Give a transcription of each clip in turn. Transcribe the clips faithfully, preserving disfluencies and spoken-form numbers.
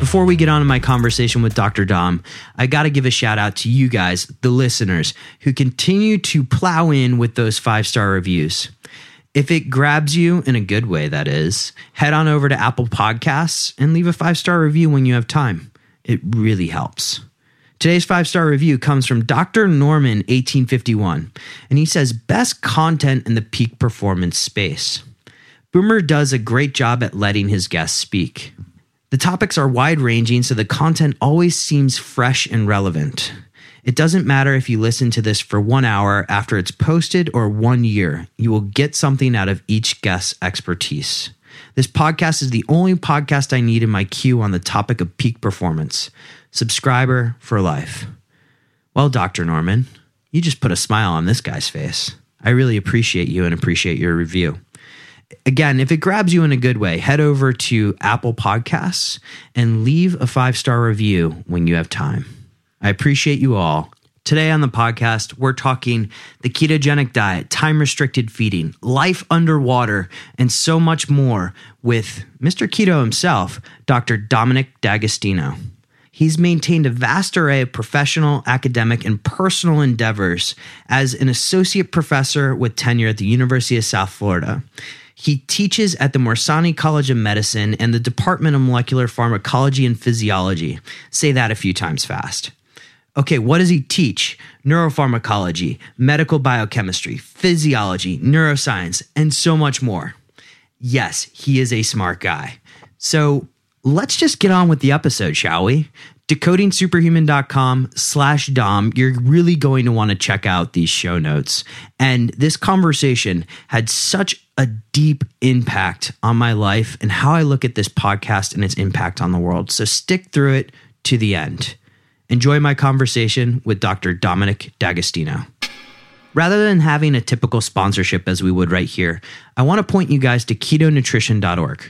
Before we get on to my conversation with Doctor Dom, I got to give a shout out to you guys, the listeners, who continue to plow in with those five-star reviews. If it grabs you in a good way, that is, head on over to Apple Podcasts and leave a five-star review when you have time. It really helps. Today's five-star review comes from Doctor Norman eighteen fifty-one, and he says, best content in the peak performance space. Boomer does a great job at letting his guests speak. The topics are wide-ranging, so the content always seems fresh and relevant. It doesn't matter if you listen to this for one hour after it's posted or one year. You will get something out of each guest's expertise. This podcast is the only podcast I need in my queue on the topic of peak performance. Subscriber for life. Well, Doctor Norman, you just put a smile on this guy's face. I really appreciate you and appreciate your review. Again, if it grabs you in a good way, head over to Apple Podcasts and leave a five-star review when you have time. I appreciate you all. Today on the podcast, we're talking the ketogenic diet, time-restricted feeding, life underwater, and so much more with Mister Keto himself, Doctor Dominic D'Agostino. He's maintained a vast array of professional, academic, and personal endeavors as an associate professor with tenure at the University of South Florida. He teaches at the Morsani College of Medicine and the Department of Molecular Pharmacology and Physiology. Say that a few times fast. Okay, what does he teach? Neuropharmacology, medical biochemistry, physiology, neuroscience, and so much more. Yes, he is a smart guy. So let's just get on with the episode, shall we? decoding superhuman dot com slash Dom. You're really going to want to check out these show notes. And this conversation had such a deep impact on my life and how I look at this podcast and its impact on the world. So stick through it to the end. Enjoy my conversation with Doctor Dominic D'Agostino. Rather than having a typical sponsorship as we would right here, I want to point you guys to keto nutrition dot org.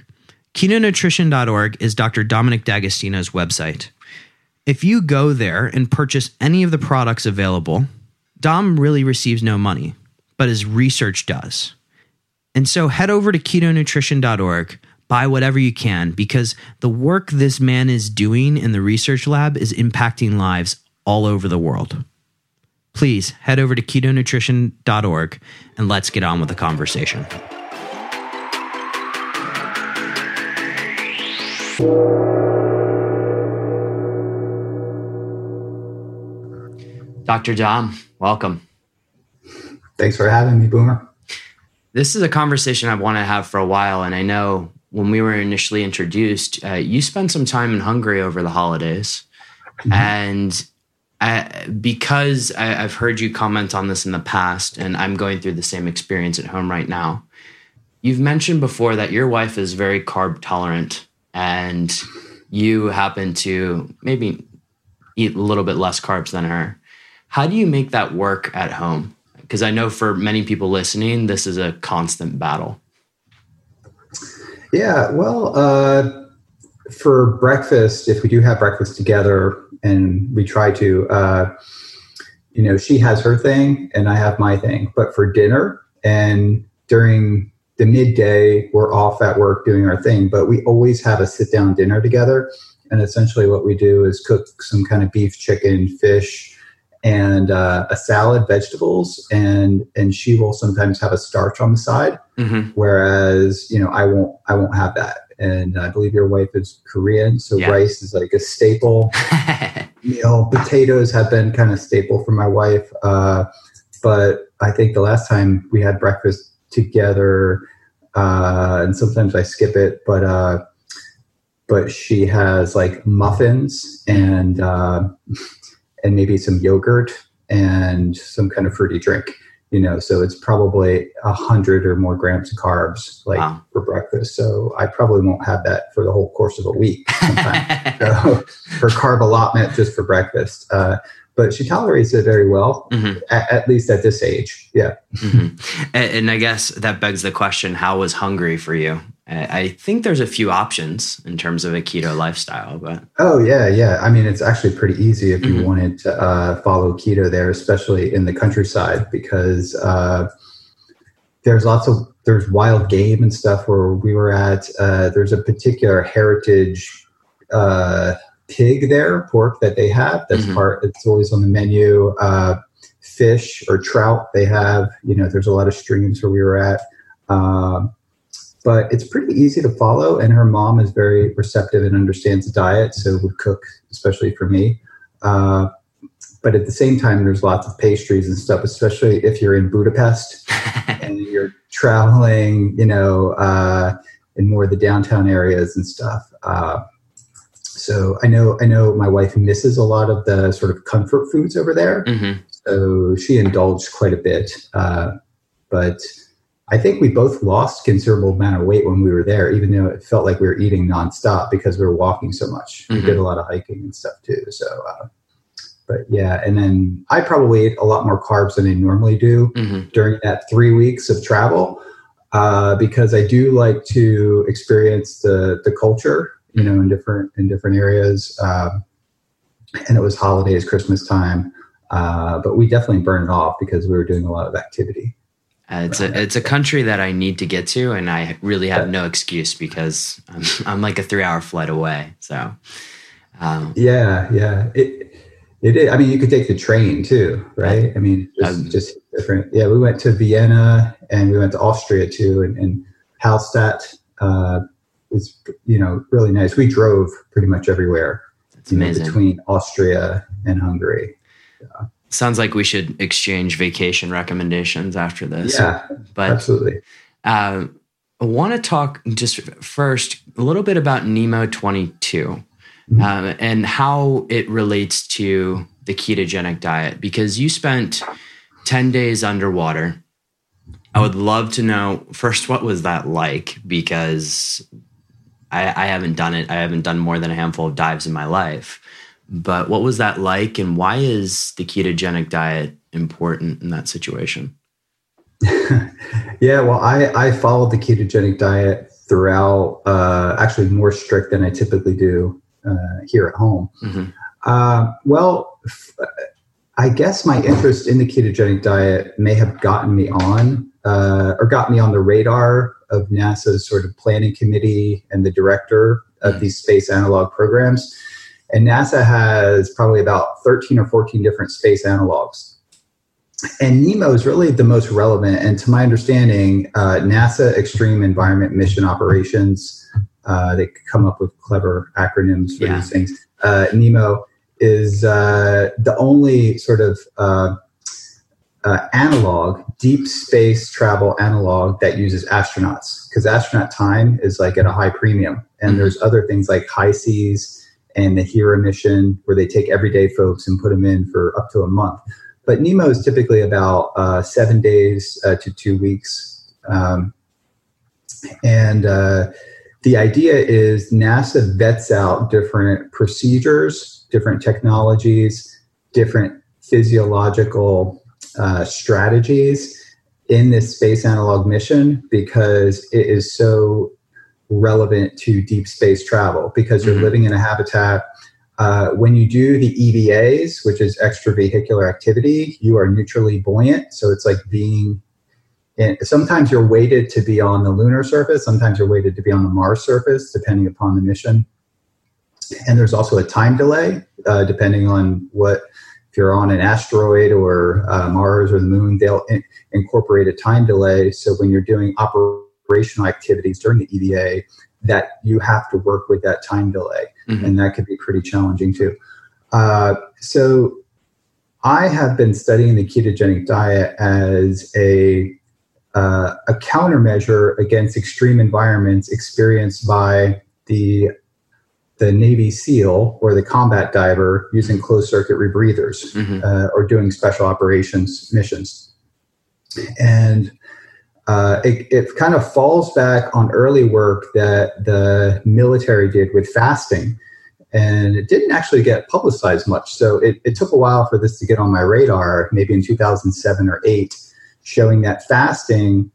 keto nutrition dot org is Doctor Dominic D'Agostino's website. If you go there and purchase any of the products available, Dom really receives no money, but his research does. And so head over to keto nutrition dot org, buy whatever you can, because the work this man is doing in the research lab is impacting lives all over the world. Please head over to keto nutrition dot org and let's get on with the conversation. Doctor Dom, welcome. Thanks for having me, Boomer. This is a conversation I want to have for a while, and I know when we were initially introduced, uh, you spent some time in Hungary over the holidays, mm-hmm. and I, because I, I've heard you comment on this in the past, and I'm going through the same experience at home right now, you've mentioned before that your wife is very carb tolerant, and you happen to maybe eat a little bit less carbs than her. How do you make that work at home? Because I know for many people listening, this is a constant battle. Yeah, well, uh, for breakfast, if we do have breakfast together and we try to, uh, you know, she has her thing and I have my thing. But for dinner and during the midday, we're off at work doing our thing. But we always have a sit-down dinner together. And essentially what we do is cook some kind of beef, chicken, fish, and uh, a salad, vegetables, and and she will sometimes have a starch on the side, mm-hmm. whereas you know I won't I won't have that. And I believe your wife is Korean, so yeah. Rice is like a staple meal. Potatoes have been kind of staple for my wife, uh, but I think the last time we had breakfast together, uh, and sometimes I skip it, but uh, but she has like muffins and. Uh, and maybe some yogurt and some kind of fruity drink. you know, so it's probably a hundred or more grams of carbs, like wow. for breakfast. So I probably won't have that for the whole course of a week sometimes. So her carb allotment just for breakfast. Uh, But she tolerates it very well, mm-hmm. at, at least at this age. Yeah. Mm-hmm. And, and I guess that begs the question, how was Hungary for you? I think there's a few options in terms of a keto lifestyle, but. Oh yeah. Yeah. I mean, it's actually pretty easy if you mm-hmm. wanted to uh, follow keto there, especially in the countryside, because uh, there's lots of, there's wild game and stuff where we were at. Uh, there's a particular heritage uh pig there, pork that they have. That's mm-hmm. part. It's always on the menu. Uh, fish or trout they have. You know, there's a lot of streams where we were at. Uh, but it's pretty easy to follow. And her mom is very receptive and understands the diet, so would cook, especially for me. Uh, but at the same time, there's lots of pastries and stuff, especially if you're in Budapest and you're traveling, you know, uh, in more of the downtown areas and stuff. Uh, So I know I know my wife misses a lot of the sort of comfort foods over there. Mm-hmm. So she indulged quite a bit. Uh, but I think we both lost a considerable amount of weight when we were there, even though it felt like we were eating nonstop because we were walking so much. Mm-hmm. We did a lot of hiking and stuff too. So, uh, but yeah, and then I probably ate a lot more carbs than I normally do mm-hmm. during that three weeks of travel uh, because I do like to experience the the culture, you know, in different, in different areas. Um, and it was holidays, Christmas time. Uh, but we definitely burned off because we were doing a lot of activity. Uh, it's a, it's a country that I need to get to. And I really have no excuse because I'm, I'm like a three hour flight away. So, um, yeah, yeah. It, it is. I mean, you could take the train too, right? I mean, just, um, just different. Yeah. We went to Vienna and we went to Austria too. And, and Hallstatt, uh, is, you know, really nice. We drove pretty much everywhere. That's amazing. Know, between Austria and Hungary. Yeah. Sounds like we should exchange vacation recommendations after this. Yeah, but, absolutely. Uh, I want to talk just first a little bit about N E M O twenty-two mm-hmm. um, and how it relates to the ketogenic diet, because you spent ten days underwater. I would love to know first, what was that like? Because I, I haven't done it. I haven't done more than a handful of dives in my life. But what was that like? And why is the ketogenic diet important in that situation? Yeah, well, I, I followed the ketogenic diet throughout, uh, actually more strict than I typically do uh, here at home. Mm-hmm. Uh, well, f- I guess my interest in the ketogenic diet may have gotten me on uh, or got me on the radar of NASA's sort of planning committee and the director of these space analog programs. And NASA has probably about thirteen or fourteen different space analogs. And N E M O is really the most relevant. And to my understanding, uh, NASA Extreme Environment Mission Operations, uh, they come up with clever acronyms for yeah. these things. Uh, N E M O is uh, the only sort of uh, uh, analog, deep space travel analog that uses astronauts, because astronaut time is like at a high premium. And mm-hmm. there's other things like high seas and the HERA mission where they take everyday folks and put them in for up to a month. But N E M O is typically about uh, seven days uh, to two weeks. Um, and uh, the idea is NASA vets out different procedures, different technologies, different physiological uh, strategies in this space analog mission, because it is so relevant to deep space travel, because you're mm-hmm. living in a habitat. Uh, when you do the E V As, which is extravehicular activity, you are neutrally buoyant. So it's like being, in, sometimes you're weighted to be on the lunar surface, sometimes you're weighted to be on the Mars surface, depending upon the mission. And there's also a time delay, uh, depending on what, if you're on an asteroid or uh, Mars or the moon, they'll in- incorporate a time delay. So when you're doing operational activities during the E V A, that you have to work with that time delay. Mm-hmm. And that could be pretty challenging too. Uh, so I have been studying the ketogenic diet as a, uh, a countermeasure against extreme environments experienced by the the Navy SEAL or the combat diver using closed circuit rebreathers mm-hmm. uh, or doing special operations missions. And uh, it, it kind of falls back on early work that the military did with fasting. And it didn't actually get publicized much. So it, it took a while for this to get on my radar, maybe in two thousand seven or eight, showing that fasting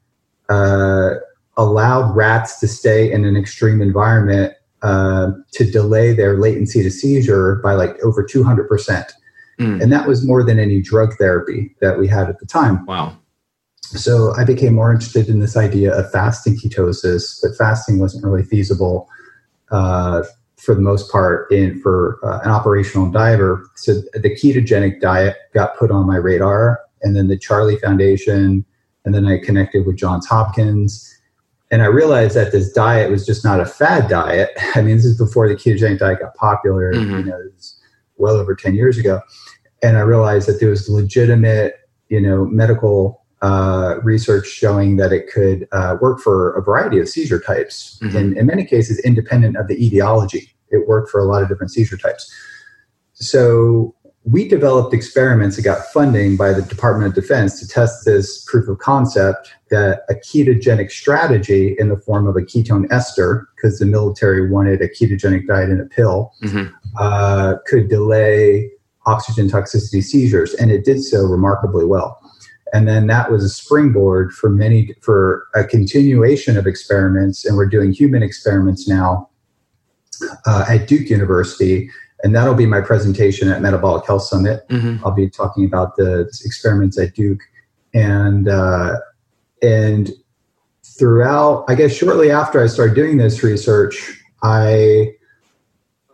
uh, allowed rats to stay in an extreme environment uh, to delay their latency to seizure by like over two hundred percent. Mm. And that was more than any drug therapy that we had at the time. Wow. So I became more interested in this idea of fasting ketosis, but fasting wasn't really feasible uh for the most part, in for uh, an operational diver. So the ketogenic diet got put on my radar, and then the Charlie Foundation, and then I connected with Johns Hopkins. And I realized that this diet was just not a fad diet. I mean, this is before the ketogenic diet got popular, mm-hmm. you know, it was well over ten years ago. And I realized that there was legitimate, you know, medical uh, research showing that it could uh, work for a variety of seizure types, mm-hmm. and in many cases, independent of the etiology. It worked for a lot of different seizure types. So we developed experiments that got funding by the Department of Defense to test this proof of concept that a ketogenic strategy in the form of a ketone ester, because the military wanted a ketogenic diet in a pill, mm-hmm. uh, could delay oxygen toxicity seizures. And it did so remarkably well. And then that was a springboard for many, for a continuation of experiments. And we're doing human experiments now uh, at Duke University. And that'll be my presentation at Metabolic Health Summit. Mm-hmm. I'll be talking about the experiments at Duke. And, uh, and throughout, I guess shortly after I started doing this research, I...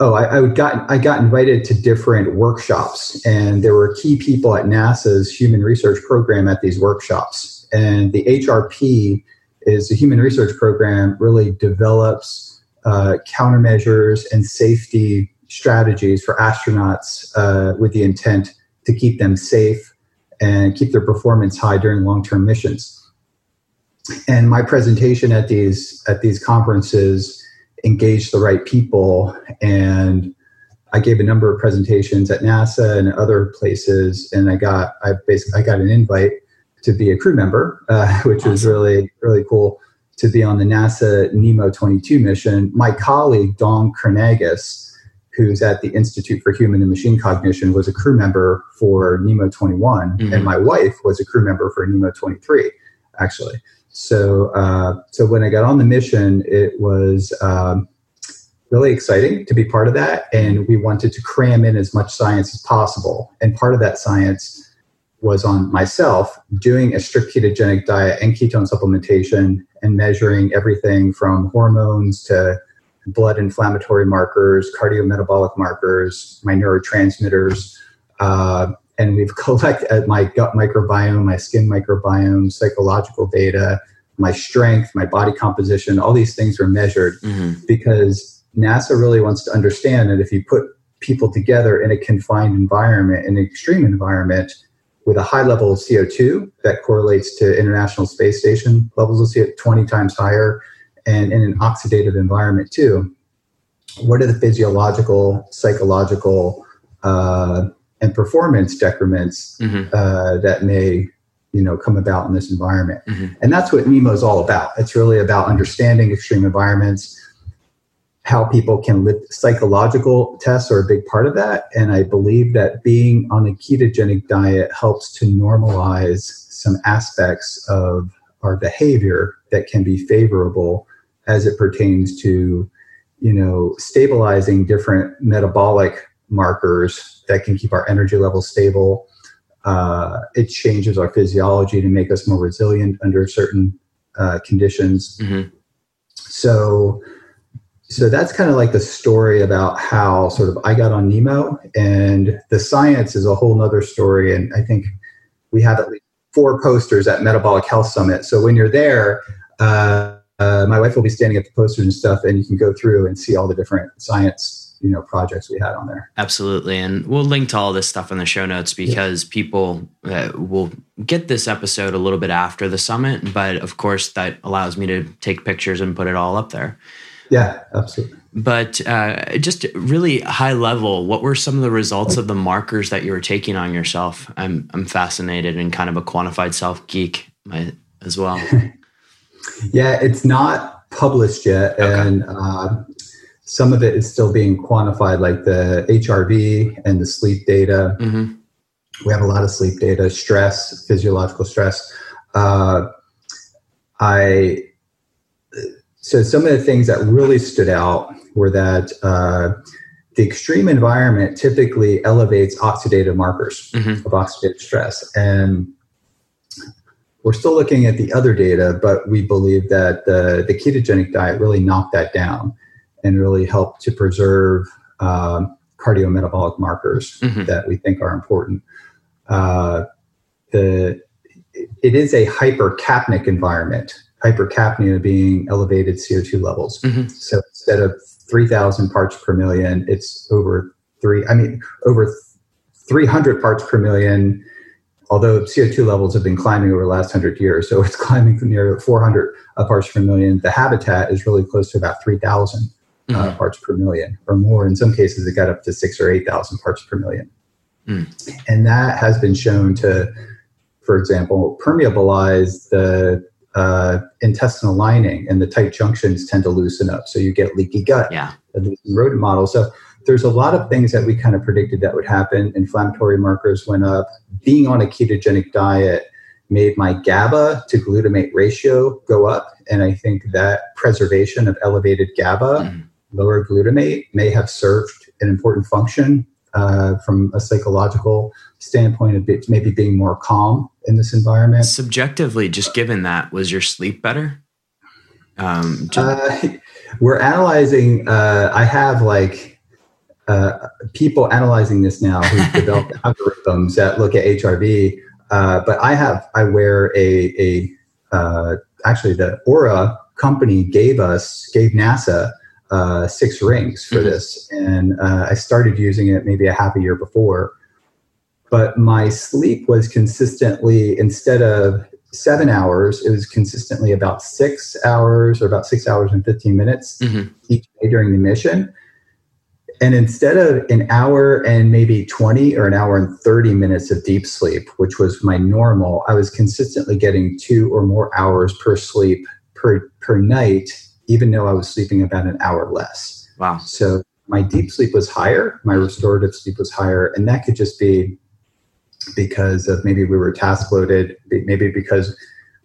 Oh, I, I got I got invited to different workshops, and there were key people at NASA's human research program at these workshops. And the H R P is the human research program, really develops uh, countermeasures and safety strategies for astronauts uh, with the intent to keep them safe and keep their performance high during long-term missions. And my presentation at these at these conferences engage the right people. And I gave a number of presentations at NASA and other places. And I got, I basically, I got an invite to be a crew member, uh, which awesome. was really, really cool to be on the NASA NEMO twenty-two mission. My colleague, Don Carnegus, who's at the Institute for Human and Machine Cognition, was a crew member for NEMO twenty-one. Mm-hmm. And my wife was a crew member for NEMO twenty-three, actually. So, uh, so when I got on the mission, it was um, really exciting to be part of that, and we wanted to cram in as much science as possible. And part of that science was on myself doing a strict ketogenic diet and ketone supplementation, and measuring everything from hormones to blood inflammatory markers, cardiometabolic markers, my neurotransmitters. Uh, And we've collected my gut microbiome, my skin microbiome, psychological data, my strength, my body composition. All these things were measured mm-hmm. because NASA really wants to understand that if you put people together in a confined environment, in an extreme environment, with a high level of C O two that correlates to International Space Station levels of C O two, twenty times higher, and in an oxidative environment too, what are the physiological, psychological, uh, and performance decrements mm-hmm. uh, that may, you know, come about in this environment. Mm-hmm. And that's what NEMO is all about. It's really about understanding extreme environments, how people can live. Psychological tests are a big part of that. And I believe that being on a ketogenic diet helps to normalize some aspects of our behavior that can be favorable as it pertains to, you know, stabilizing different metabolic markers that can keep our energy levels stable. Uh, it changes our physiology to make us more resilient under certain uh, conditions. Mm-hmm. So, so that's kind of like the story about how sort of I got on NEMO, and the science is a whole nother story. And I think we have at least four posters at Metabolic Health Summit. So when you're there, uh, uh, my wife will be standing at the posters and stuff, and you can go through and see all the different science, you know, projects we had on there. Absolutely. And we'll link to all this stuff in the show notes, because yeah. people uh, will get this episode a little bit after the summit. But of course, that allows me to take pictures and put it all up there. Yeah, absolutely. But uh, just really high level, what were some of the results of the markers that you were taking on yourself? I'm I'm fascinated and kind of a quantified self geek. as well? Yeah, it's not published yet. Okay. And uh, some of it is still being quantified, like the H R V and the sleep data. Mm-hmm. We have a lot of sleep data, stress, physiological stress. Uh, I so some of the things that really stood out were that uh, the extreme environment typically elevates oxidative markers mm-hmm. of oxidative stress. And we're still looking at the other data, but we believe that the, the ketogenic diet really knocked that down and really helped to preserve um, cardiometabolic markers mm-hmm. that we think are important. Uh, the it is a hypercapnic environment, hypercapnia being elevated C O two levels. Mm-hmm. So instead of three thousand parts per million, it's over three, I mean, over three hundred parts per million, although C O two levels have been climbing over the last one hundred years. So it's climbing from near four hundred parts per million. The habitat is really close to about three thousand mm-hmm. uh, parts per million or more. In some cases, it got up to six or eight thousand parts per million. Mm. And that has been shown to, for example, permeabilize the uh, intestinal lining, and the tight junctions tend to loosen up. So you get leaky gut, yeah. at least in rodent models. So there's a lot of things that we kind of predicted that would happen. Inflammatory markers went up. Being on a ketogenic diet made my GABA to glutamate ratio go up. And I think that preservation of elevated GABA, mm. lower glutamate, may have served an important function uh, from a psychological standpoint of maybe being more calm in this environment. Subjectively, just given that, was your sleep better? Um, just- uh, we're analyzing, uh, I have like, Uh, people analyzing this now who've developed algorithms that look at H R V. Uh, but I have, I wear a, a uh, actually the Aura company gave us, gave NASA uh, six rings for mm-hmm. this. And uh, I started using it maybe a half a year before. But my sleep was consistently, instead of seven hours, it was consistently about six hours or about six hours and fifteen minutes mm-hmm. each day during the mission. And instead of an hour and maybe twenty or an hour and thirty minutes of deep sleep, which was my normal, I was consistently getting two or more hours per sleep per per night, even though I was sleeping about an hour less. Wow. So my deep sleep was higher, my restorative sleep was higher, and that could just be because of maybe we were task loaded, maybe because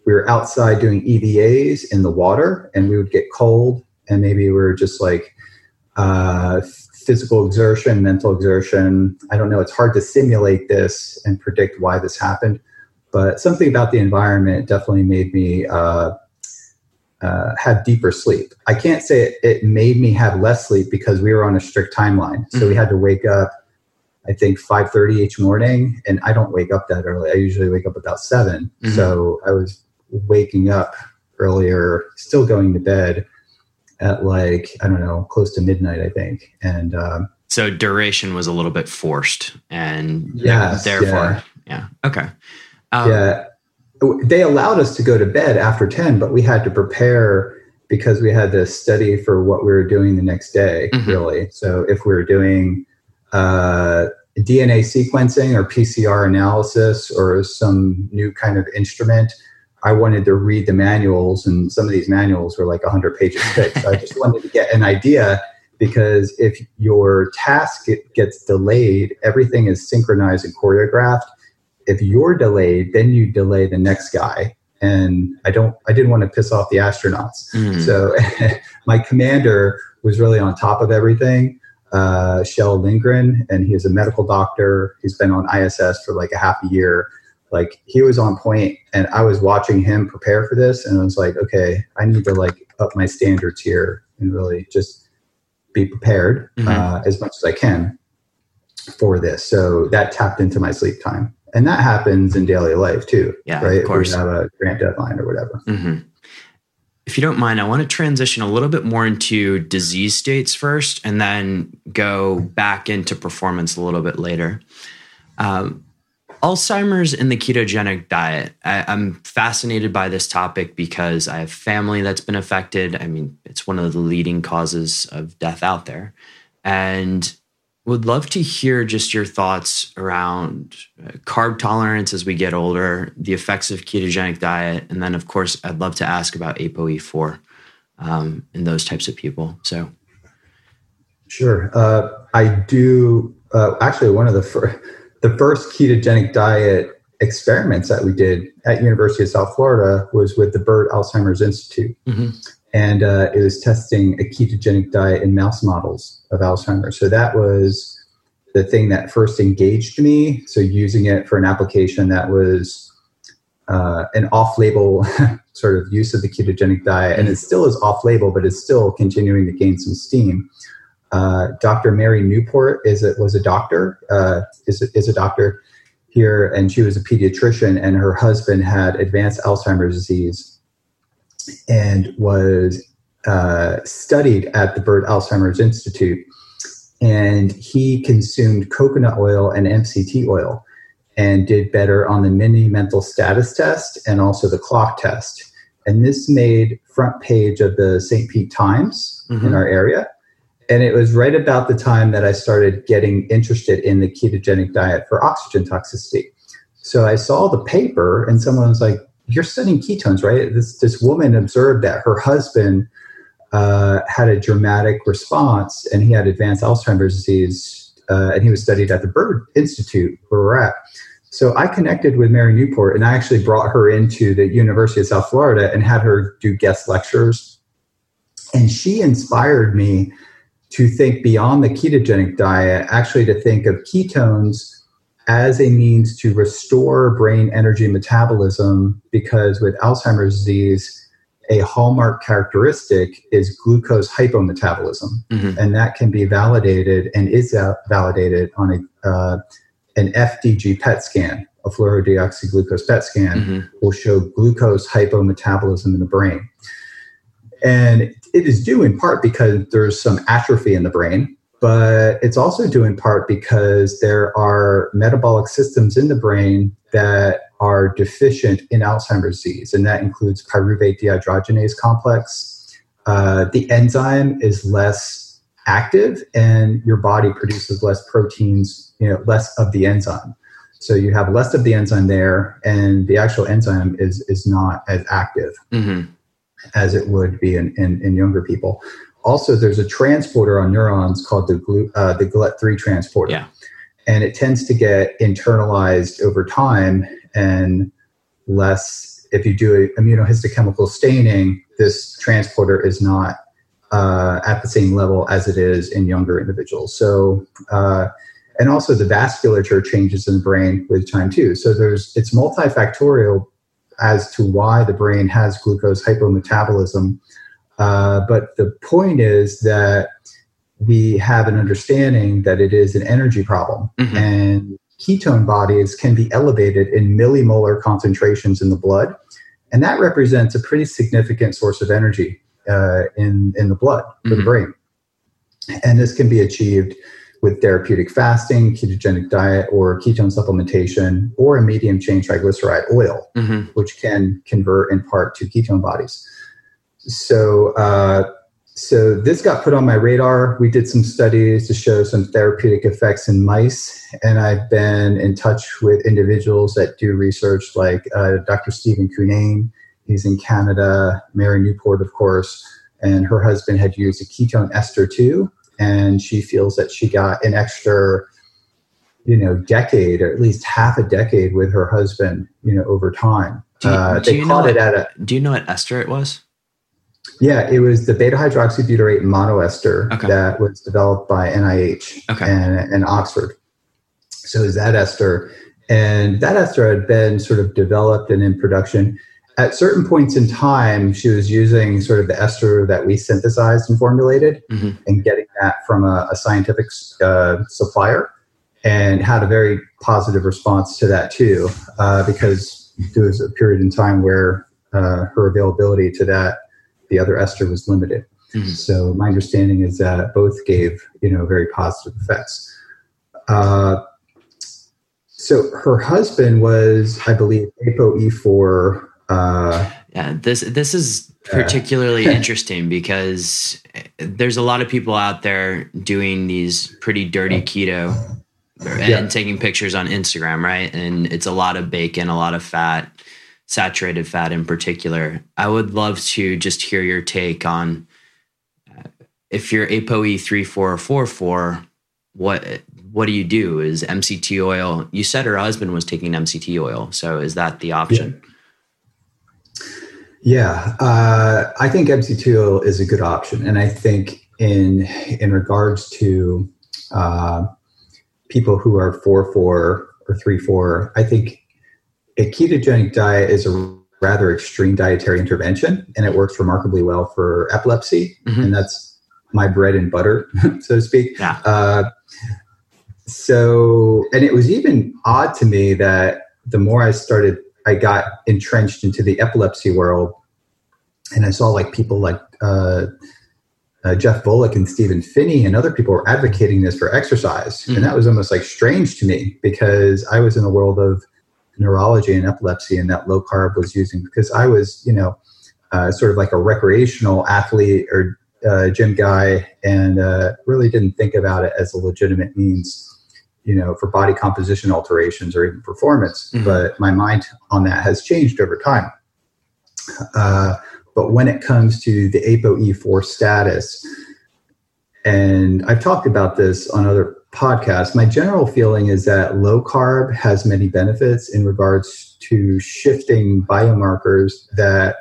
we were outside doing E V As in the water and we would get cold, and maybe we were just like, uh, physical exertion, mental exertion. I don't know. It's hard to simulate this and predict why this happened, but something about the environment definitely made me uh, uh, have deeper sleep. I can't say it, it made me have less sleep because we were on a strict timeline. So mm-hmm. we had to wake up, I think five thirty each morning, and I don't wake up that early. I usually wake up about seven. Mm-hmm. So I was waking up earlier, still going to bed at like, I don't know, close to midnight, I think. And um, so duration was a little bit forced, and yes, therefore, yeah. yeah. Okay. Um, yeah. They allowed us to go to bed after ten, but we had to prepare because we had to study for what we were doing the next day, mm-hmm. really. So if we were doing uh, D N A sequencing or P C R analysis or some new kind of instrument, I wanted to read the manuals, and some of these manuals were like one hundred pages thick. So I just wanted to get an idea, because if your task gets delayed, everything is synchronized and choreographed. If you're delayed, then you delay the next guy. And I don't, I didn't want to piss off the astronauts. Mm. So my commander was really on top of everything, uh, Shel Lindgren, and he is a medical doctor. He's been on I S S for like a half a year. Like, he was on point, and I was watching him prepare for this, and I was like, okay, I need to like up my standards here and really just be prepared mm-hmm. uh, as much as I can for this. So that tapped into my sleep time, and that happens in daily life too. Yeah, right? Of course. We have a grant deadline or whatever. Mm-hmm. If you don't mind, I want to transition a little bit more into disease states first, and then go back into performance a little bit later. Um, Alzheimer's and the ketogenic diet. I, I'm fascinated by this topic because I have family that's been affected. I mean, it's one of the leading causes of death out there. And Would love to hear just your thoughts around carb tolerance as we get older, the effects of ketogenic diet, and then, of course, I'd love to ask about ApoE four um, and those types of people. So, sure. Uh, I do uh, actually one of the fir- the first ketogenic diet experiments that we did at University of South Florida was with the Byrd Alzheimer's Institute. Mm-hmm. And uh, it was testing a ketogenic diet in mouse models of Alzheimer's. So that was the thing that first engaged me. So using it for an application that was uh, an off-label sort of use of the ketogenic diet. And it still is off-label, but it's still continuing to gain some steam. Uh, Doctor Mary Newport is a, was a doctor, uh, is, a, is a doctor here, and she was a pediatrician, and her husband had advanced Alzheimer's disease and was uh, studied at the Byrd Alzheimer's Institute. And he consumed coconut oil and M C T oil and did better on the mini mental status test and also the clock test. And this made front page of the Saint Pete Times mm-hmm. in our area. And it was right about the time that I started getting interested in the ketogenic diet for oxygen toxicity. So I saw the paper and someone was like, "You're studying ketones, right?" This this woman observed that her husband uh, had a dramatic response, and he had advanced Alzheimer's disease, uh, and he was studied at the Byrd Institute where we're at. So I connected with Mary Newport, and I actually brought her into the University of South Florida and had her do guest lectures. And she inspired me to think beyond the ketogenic diet, actually to think of ketones as a means to restore brain energy metabolism, because with Alzheimer's disease, a hallmark characteristic is glucose hypometabolism. Mm-hmm. And that can be validated and is validated on a, uh, an F D G P E T scan, a fluorodeoxyglucose P E T scan, mm-hmm. will show glucose hypometabolism in the brain. And it is due in part because there's some atrophy in the brain, but it's also due in part because there are metabolic systems in the brain that are deficient in Alzheimer's disease, and that includes pyruvate dehydrogenase complex. Uh, the enzyme is less active, and your body produces less proteins, you know, less of the enzyme. So you have less of the enzyme there, and the actual enzyme is is not as active mm-hmm. as it would be in, in, in younger people. Also, there's a transporter on neurons called the glu- uh, the G L U T three transporter, yeah. and it tends to get internalized over time and less. If you do a immunohistochemical staining, this transporter is not uh, at the same level as it is in younger individuals. So, uh, and also the vasculature changes in the brain with time too. So there's it's multifactorial as to why the brain has glucose hypometabolism. Uh, but the point is that we have an understanding that it is an energy problem, mm-hmm. and ketone bodies can be elevated in millimolar concentrations in the blood, and that represents a pretty significant source of energy uh, in, in the blood for mm-hmm. the brain. And this can be achieved with therapeutic fasting, ketogenic diet, or ketone supplementation, or a medium-chain triglyceride oil, mm-hmm. which can convert in part to ketone bodies. So, uh, so this got put on my radar. We did some studies to show some therapeutic effects in mice, and I've been in touch with individuals that do research, like uh, Doctor Stephen Cunane. He's in Canada. Mary Newport, of course, and her husband had used a ketone ester too, and she feels that she got an extra, you know, decade or at least half a decade with her husband, you know, over time. Do you, uh, do they you called know it what, at a. Do you know what ester it was? Yeah, it was the beta-hydroxybutyrate monoester okay. that was developed by N I H okay. and, and Oxford. So it was that ester. And that ester had been sort of developed and in production. At certain points in time, she was using sort of the ester that we synthesized and formulated mm-hmm. and getting that from a, a scientific uh, supplier, and had a very positive response to that too, uh, because there was a period in time where uh, her availability to that the other ester was limited. Mm-hmm. So my understanding is that both gave, you know, very positive effects. Uh, so her husband was, I believe, ApoE four. Uh, yeah, this this is particularly uh, interesting because there's a lot of people out there doing these pretty dirty keto and yeah. taking pictures on Instagram, right? And it's a lot of bacon, a lot of fat, saturated fat in particular. I would love to just hear your take on uh, if you're A P O E three four four four, what what do you do? Is M C T oil? You said her husband was taking M C T oil, so is that the option? Yeah, yeah. Uh, I think M C T oil is a good option, and I think in in regards to uh, people who are four four or three four, I think a ketogenic diet is a rather extreme dietary intervention, and it works remarkably well for epilepsy, mm-hmm. and that's my bread and butter, so to speak. Yeah. Uh, so, and it was even odd to me that the more I started, I got entrenched into the epilepsy world, and I saw like people like uh, uh, Jeff Bullock and Stephen Finney and other people were advocating this for exercise, mm-hmm. and that was almost like strange to me because I was in the world of neurology and epilepsy, and that low carb was using because I was, you know, uh, sort of like a recreational athlete or uh, gym guy, and uh, really didn't think about it as a legitimate means, you know, for body composition alterations or even performance. Mm-hmm. But my mind on that has changed over time. Uh, but when it comes to the A P O E four status, and I've talked about this on other podcast, my general feeling is that low carb has many benefits in regards to shifting biomarkers that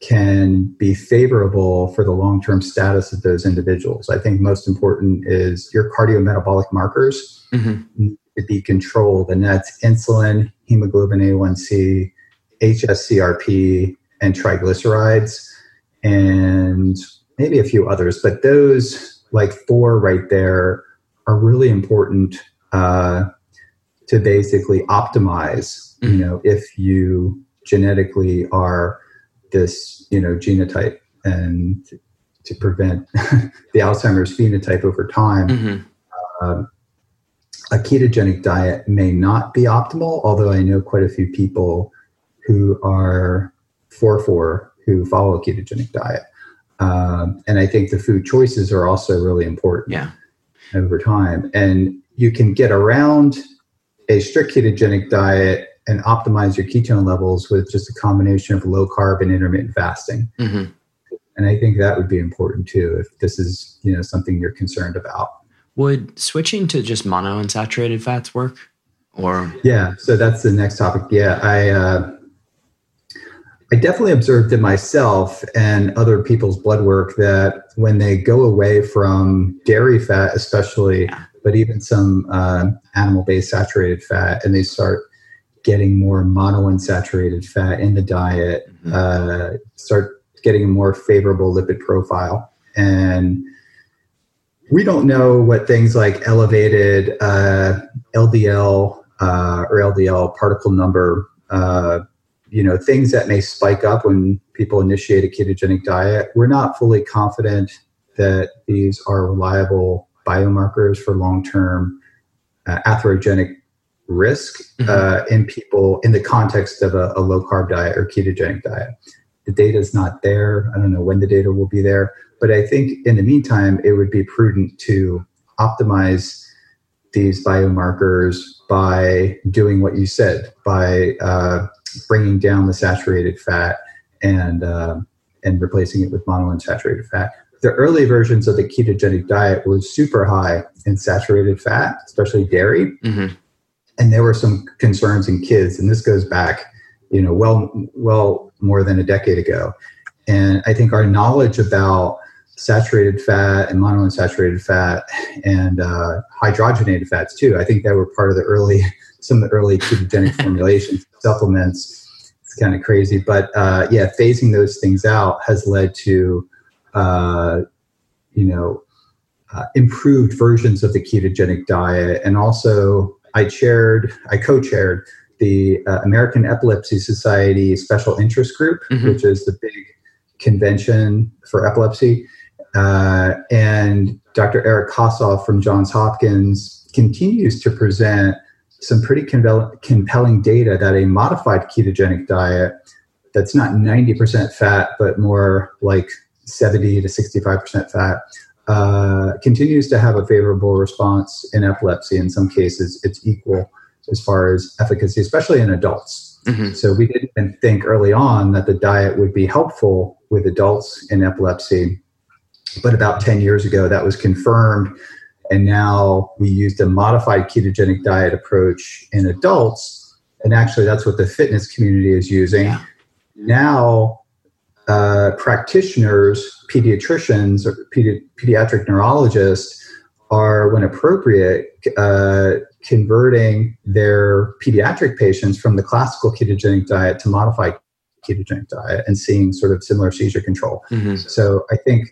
can be favorable for the long-term status of those individuals. I think most important is your cardiometabolic markers mm-hmm. need to be controlled, and that's insulin, hemoglobin A one C, H S C R P, and triglycerides, and maybe a few others. But those like four right there are really important uh, to basically optimize, you know, if you genetically are this, you know, genotype, and to prevent the Alzheimer's phenotype over time. Mm-hmm. Uh, a ketogenic diet may not be optimal, although I know quite a few people who are four four who follow a ketogenic diet. Um, and I think the food choices are also really important. Yeah. Over time, and you can get around a strict ketogenic diet and optimize your ketone levels with just a combination of low carb and intermittent fasting. Mm-hmm. And I think that would be important too, if this is, you know, something you're concerned about. Would switching to just monounsaturated fats work? Or yeah, so that's the next topic. Yeah, I uh, I definitely observed in myself and other people's blood work that when they go away from dairy fat, especially, yeah. but even some uh, animal-based saturated fat, and they start getting more monounsaturated fat in the diet, mm-hmm. uh, start getting a more favorable lipid profile. And we don't know what things like elevated uh, L D L uh, or L D L particle number uh you know, things that may spike up when people initiate a ketogenic diet. We're not fully confident that these are reliable biomarkers for long-term uh, atherogenic risk mm-hmm. uh, in people in the context of a, a low-carb diet or ketogenic diet. The data is not there. I don't know when the data will be there. But I think in the meantime, it would be prudent to optimize these biomarkers by doing what you said, by uh, bringing down the saturated fat and uh, and replacing it with monounsaturated fat. The early versions of the ketogenic diet were super high in saturated fat, especially dairy. Mm-hmm. And there were some concerns in kids, and this goes back, you know, well, well more than a decade ago. And I think our knowledge about saturated fat and monounsaturated fat and uh, hydrogenated fats too, I think that were part of the early some of the early ketogenic formulations, supplements. It's kind of crazy. But uh, yeah, phasing those things out has led to, uh, you know, uh, improved versions of the ketogenic diet. And also I chaired, I co-chaired the uh, American Epilepsy Society Special Interest Group, mm-hmm. which is the big convention for epilepsy. Uh, and Doctor Eric Kossoff from Johns Hopkins continues to present some pretty compelling data that a modified ketogenic diet that's not ninety percent fat, but more like seventy to sixty-five percent fat, uh, continues to have a favorable response in epilepsy. In some cases, it's equal as far as efficacy, especially in adults. Mm-hmm. So we didn't even think early on that the diet would be helpful with adults in epilepsy. But about ten years ago, that was confirmed. And now we used a modified ketogenic diet approach in adults. And actually, that's what the fitness community is using. Yeah. Now, uh, practitioners, pediatricians, or pedi- pediatric neurologists are, when appropriate, uh, converting their pediatric patients from the classical ketogenic diet to modified ketogenic diet and seeing sort of similar seizure control. Mm-hmm. So I think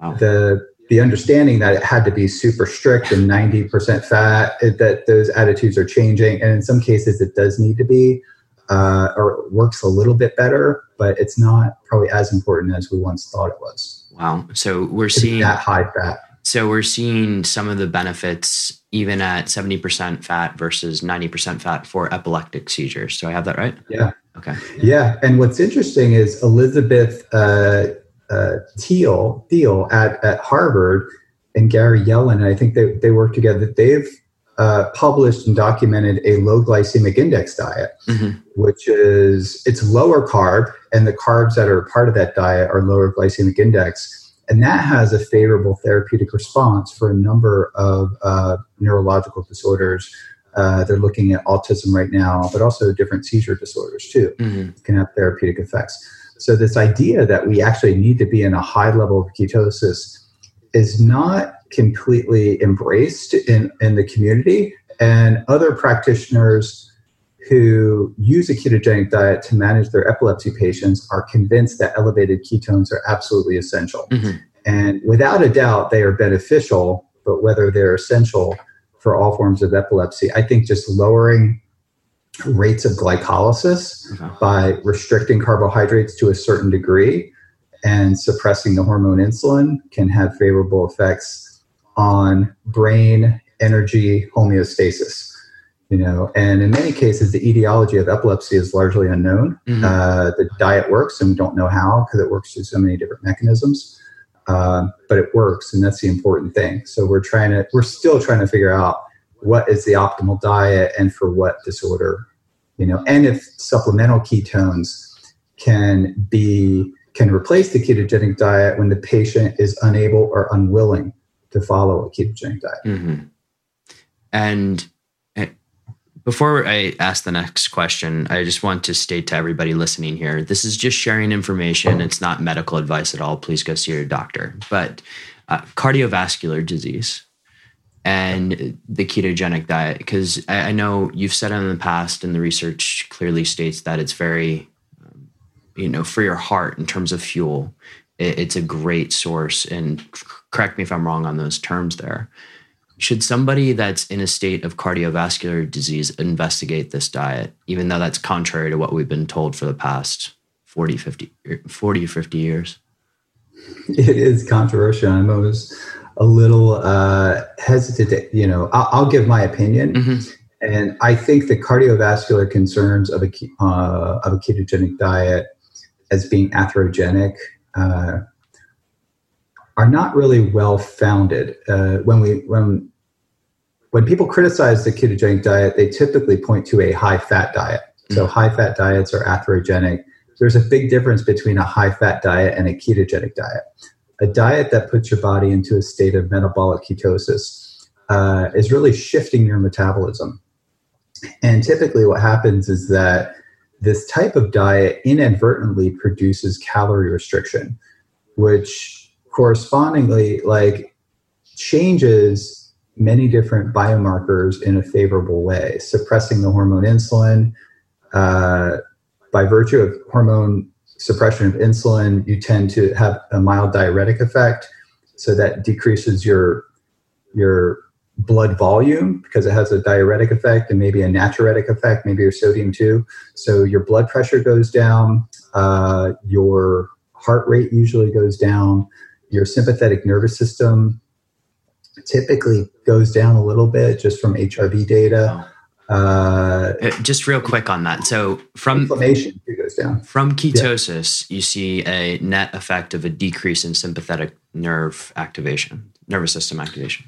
wow. the the understanding that it had to be super strict and ninety percent fat, it, that those attitudes are changing. And in some cases, it does need to be, uh, or it works a little bit better, but it's not probably as important as we once thought it was. Wow. So we're it's seeing that high fat. So we're seeing some of the benefits even at seventy percent fat versus ninety percent fat for epileptic seizures. Do I have that right? Yeah. Okay. Yeah. And what's interesting is Elizabeth uh, uh, Thiel, Thiel at, at Harvard and Gary Yellen, and I think they, they work together, they've uh, published and documented a low glycemic index diet, mm-hmm. which is, it's lower carb, and the carbs that are part of that diet are lower glycemic index. And that has a favorable therapeutic response for a number of uh, neurological disorders. Uh, they're looking at autism right now, but also different seizure disorders too, mm-hmm. can have therapeutic effects. So this idea that we actually need to be in a high level of ketosis is not completely embraced in, in the community. And other practitioners who use a ketogenic diet to manage their epilepsy patients are convinced that elevated ketones are absolutely essential. Mm-hmm. And without a doubt, they are beneficial, but whether they're essential for all forms of epilepsy, I think just lowering rates of glycolysis mm-hmm. by restricting carbohydrates to a certain degree and suppressing the hormone insulin can have favorable effects on brain energy homeostasis. You know, and in many cases, the etiology of epilepsy is largely unknown. Mm-hmm. Uh, the diet works, and we don't know how because it works through so many different mechanisms. Uh, but it works, and that's the important thing. So we're trying to, we're still trying to figure out what is the optimal diet and for what disorder. You know, and if supplemental ketones can be can replace the ketogenic diet when the patient is unable or unwilling to follow a ketogenic diet. Mm-hmm. And before I ask the next question, I just want to state to everybody listening here, this is just sharing information. It's not medical advice at all. Please go see your doctor. But uh, cardiovascular disease and the ketogenic diet, because I, I know you've said in the past and the research clearly states that it's very, um, you know, for your heart in terms of fuel, it, it's a great source. And correct me if I'm wrong on those terms there. Should somebody that's in a state of cardiovascular disease investigate this diet, even though that's contrary to what we've been told for the past forty, fifty years? It is controversial. I'm always a little uh, hesitant to, you know, I'll, I'll give my opinion. Mm-hmm. And I think the cardiovascular concerns of a, uh, of a ketogenic diet as being atherogenic, uh, are not really well founded. Uh, when we when when people criticize the ketogenic diet, they typically point to a high fat diet. So mm-hmm. high fat diets are atherogenic. There's a big difference between a high fat diet and a ketogenic diet. A diet that puts your body into a state of metabolic ketosis uh, is really shifting your metabolism. And typically, what happens is that this type of diet inadvertently produces calorie restriction, which correspondingly, like, changes many different biomarkers in a favorable way, suppressing the hormone insulin. Uh, by virtue of hormone suppression of insulin, you tend to have a mild diuretic effect, so that decreases your your blood volume because it has a diuretic effect and maybe a natriuretic effect, maybe your sodium too. So your blood pressure goes down, uh, your heart rate usually goes down. Your sympathetic nervous system typically goes down a little bit just from H R V data. Uh, Just real quick on that. So from inflammation goes down. From ketosis, yeah. you see a net effect of a decrease in sympathetic nerve activation, nervous system activation.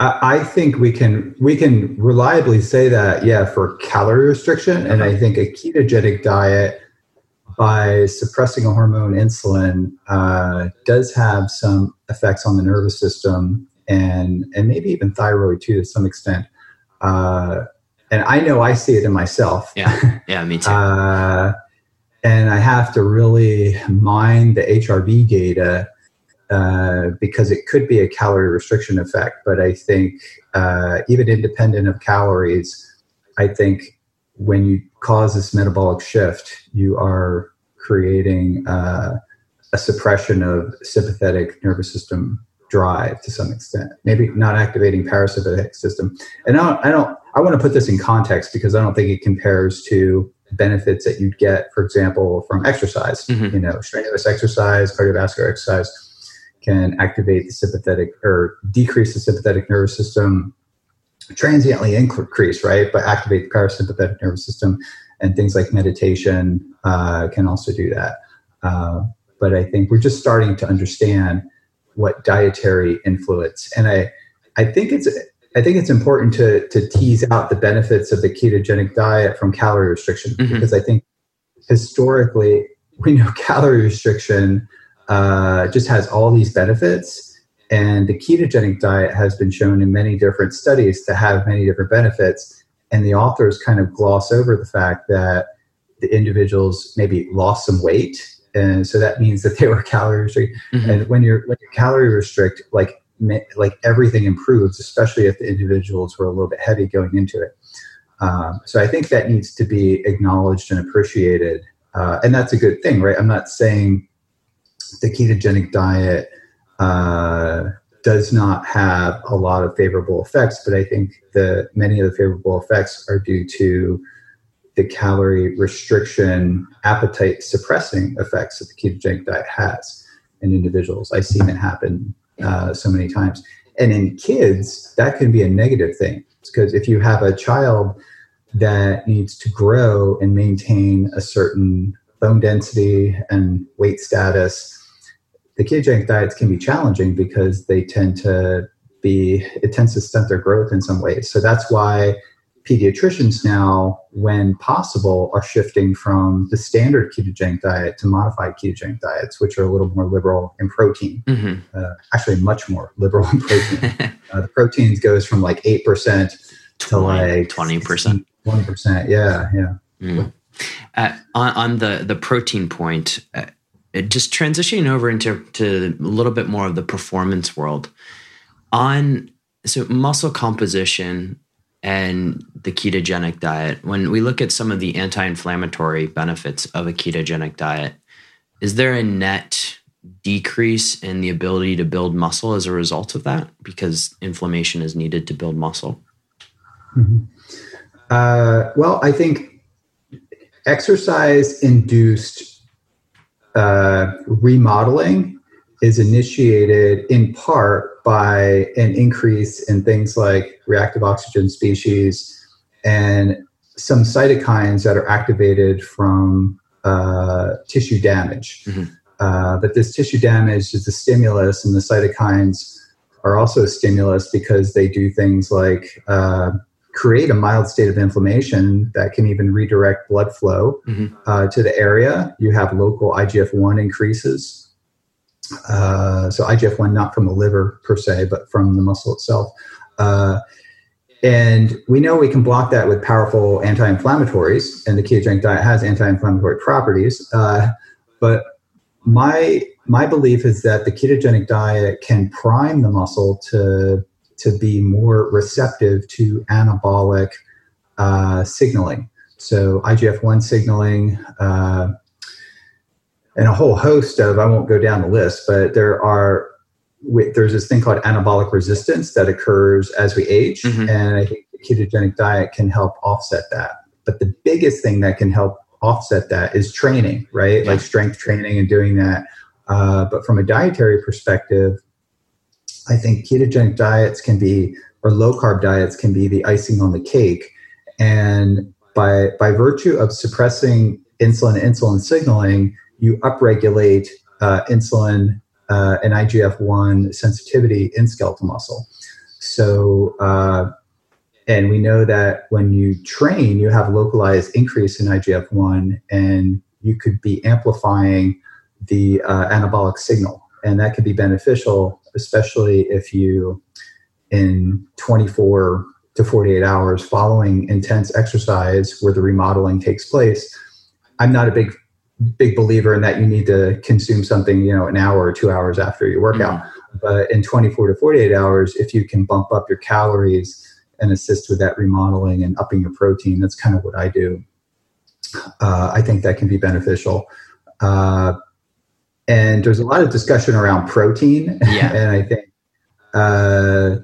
I think we can we can reliably say that, yeah, for calorie restriction. Mm-hmm. And I think a ketogenic diet, by suppressing a hormone insulin, uh, does have some effects on the nervous system and and maybe even thyroid too to some extent. Uh, and I know I see it in myself. Yeah, yeah, me too. uh, and I have to really mine the H R V data uh, because it could be a calorie restriction effect. But I think uh, even independent of calories, I think when you cause this metabolic shift, you are creating uh, a suppression of sympathetic nervous system drive to some extent, maybe not activating parasympathetic system. And I don't, I don't, I want to put this in context because I don't think it compares to benefits that you'd get, for example, from exercise. Mm-hmm. You know, strenuous exercise, cardiovascular exercise can activate the sympathetic or decrease the sympathetic nervous system, transiently increase, right? But activate the parasympathetic nervous system, and things like meditation uh, can also do that. Uh, but I think we're just starting to understand what dietary influence, and I, I think it's, I think it's important to to tease out the benefits of the ketogenic diet from calorie restriction, mm-hmm. because I think historically we know calorie restriction uh, just has all these benefits. And the ketogenic diet has been shown in many different studies to have many different benefits. And the authors kind of gloss over the fact that the individuals maybe lost some weight. And so that means that they were calorie restricted. Mm-hmm. And when you're when you calorie restrict, like, like everything improves, especially if the individuals were a little bit heavy going into it. Um, so I think that needs to be acknowledged and appreciated. Uh, and that's a good thing, right? I'm not saying the ketogenic diet Uh, does not have a lot of favorable effects, but I think the many of the favorable effects are due to the calorie restriction, appetite suppressing effects that the ketogenic diet has in individuals. I've seen it happen uh, so many times. And in kids, that can be a negative thing. It's because if you have a child that needs to grow and maintain a certain bone density and weight status, the ketogenic diets can be challenging because they tend to be, it tends to stunt their growth in some ways. So that's why pediatricians now, when possible, are shifting from the standard ketogenic diet to modified ketogenic diets, which are a little more liberal in protein, mm-hmm. uh, actually much more liberal in protein. uh, the proteins goes from like eight percent to like twenty percent. one percent. Yeah. Yeah. Mm. Uh, on, on the, the protein point, uh, just transitioning over into to a little bit more of the performance world on so muscle composition and the ketogenic diet. When we look at some of the anti-inflammatory benefits of a ketogenic diet, is there a net decrease in the ability to build muscle as a result of that? Because inflammation is needed to build muscle. Mm-hmm. Uh, well, I think exercise-induced Uh, remodeling is initiated in part by an increase in things like reactive oxygen species and some cytokines that are activated from uh, tissue damage. Mm-hmm. Uh, but this tissue damage is a stimulus, and the cytokines are also a stimulus because they do things like uh, create a mild state of inflammation that can even redirect blood flow mm-hmm. uh, to the area. You have local I G F one increases. Uh, so I G F one, not from the liver per se, but from the muscle itself. Uh, and we know we can block that with powerful anti-inflammatories, and the ketogenic diet has anti-inflammatory properties. Uh, but my, my belief is that the ketogenic diet can prime the muscle to to be more receptive to anabolic uh, signaling. So I G F one signaling uh, and a whole host of, I won't go down the list, but there are, there's this thing called anabolic resistance that occurs as we age. Mm-hmm. And I think the ketogenic diet can help offset that. But the biggest thing that can help offset that is training, right? Yeah. Like strength training and doing that. Uh, but from a dietary perspective, I think ketogenic diets can be, or low carb diets can be the icing on the cake And by by virtue of suppressing insulin and insulin signaling, you upregulate uh, insulin uh, and I G F one sensitivity in skeletal muscle. So, uh, and we know that when you train, you have localized increase in I G F one, and you could be amplifying the uh, anabolic signal. And that could be beneficial, especially if you, in twenty-four to forty-eight hours following intense exercise where the remodeling takes place. I'm not a big, big believer in that you need to consume something, you know, an hour or two hours after your workout. Mm-hmm. But in twenty-four to forty-eight hours, if you can bump up your calories and assist with that remodeling and upping your protein, that's kind of what I do. Uh, I think that can be beneficial. Uh, And there's a lot of discussion around protein. Yeah. And I think uh,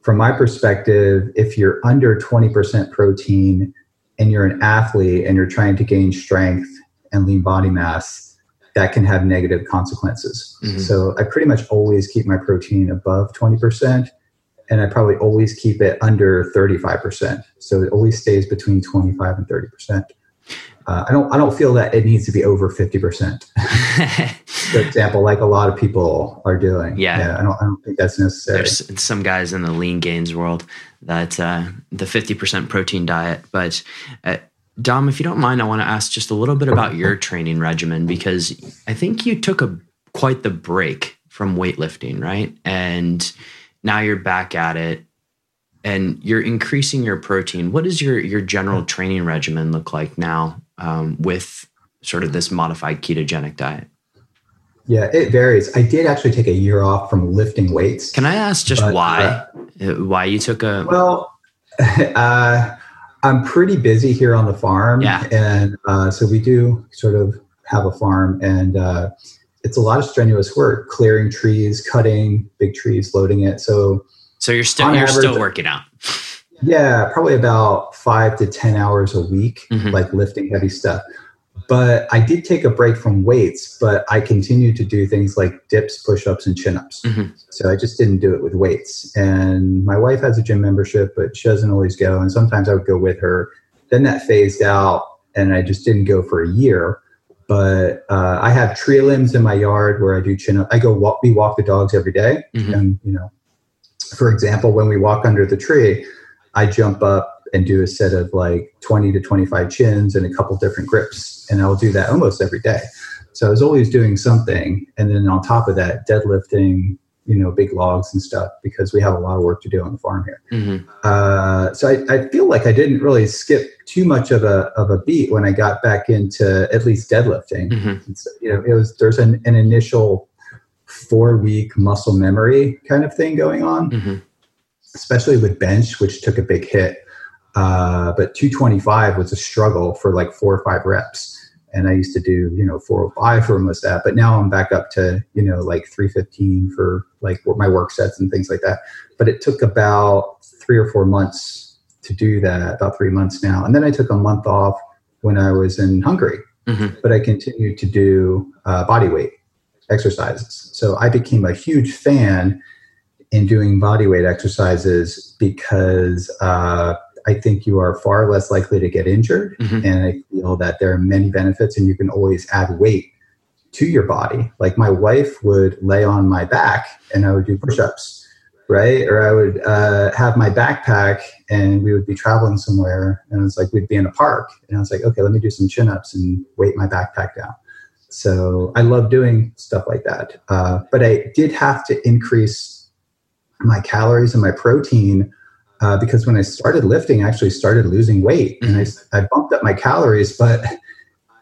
from my perspective, if you're under twenty percent protein and you're an athlete and you're trying to gain strength and lean body mass, that can have negative consequences. Mm-hmm. So I pretty much always keep my protein above twenty percent, and I probably always keep it under thirty-five percent. So it always stays between twenty-five and thirty percent. Uh, I don't. I don't feel that it needs to be over fifty percent. For example, like a lot of people are doing. Yeah, yeah I don't. I don't think that's necessary. There's some guys in the lean gains world that uh, the fifty percent protein diet. But uh, Dom, if you don't mind, I want to ask just a little bit about your training regimen, because I think you took a quite the break from weightlifting, right? And now you're back at it, and you're increasing your protein. What does your your general training regimen look like now? Um, with sort of this modified ketogenic diet? Yeah, it varies. I did actually take a year off from lifting weights. Can I ask just but, why? Uh, why you took a... Well, uh, I'm pretty busy here on the farm. Yeah. And uh, so we do sort of have a farm, and uh, it's a lot of strenuous work, clearing trees, cutting big trees, loading it. So so you're still you're average, still working out. Yeah, probably about five to ten hours a week, mm-hmm. like lifting heavy stuff. But I did take a break from weights, but I continued to do things like dips, push-ups, and chin-ups. Mm-hmm. So I just didn't do it with weights. And my wife has a gym membership, but she doesn't always go. And sometimes I would go with her. Then that phased out, and I just didn't go for a year. But uh, I have tree limbs in my yard where I do chin-ups. I go walk, we walk the dogs every day. Mm-hmm. And, you know, for example, when we walk under the tree, I jump up and do a set of like twenty to twenty-five chins and a couple different grips. And I'll do that almost every day. So I was always doing something. And then on top of that, deadlifting, you know, big logs and stuff, because we have a lot of work to do on the farm here. Mm-hmm. Uh, so I, I feel like I didn't really skip too much of a of a beat when I got back into at least deadlifting. Mm-hmm. It's, you know, it was there's an, an initial four week muscle memory kind of thing going on. Mm-hmm. Especially with bench, which took a big hit. Uh, but two twenty-five was a struggle for like four or five reps. And I used to do, you know, four oh five for almost that. But now I'm back up to, you know, like three fifteen for like my work sets and things like that. But it took about three or four months to do that, about three months now. And then I took a month off when I was in Hungary. Mm-hmm. But I continued to do uh, body weight exercises. So I became a huge fan in doing body weight exercises, because uh, I think you are far less likely to get injured. Mm-hmm. And I feel that there are many benefits, and you can always add weight to your body. Like my wife would lay on my back and I would do push-ups, right? Or I would uh, have my backpack and we would be traveling somewhere, and it's like we'd be in a park, and I was like, okay, let me do some chin-ups and weight my backpack down. So I love doing stuff like that. Uh, but I did have to increase my calories and my protein, uh, because when I started lifting, I actually started losing weight, mm-hmm. and I, I bumped up my calories, but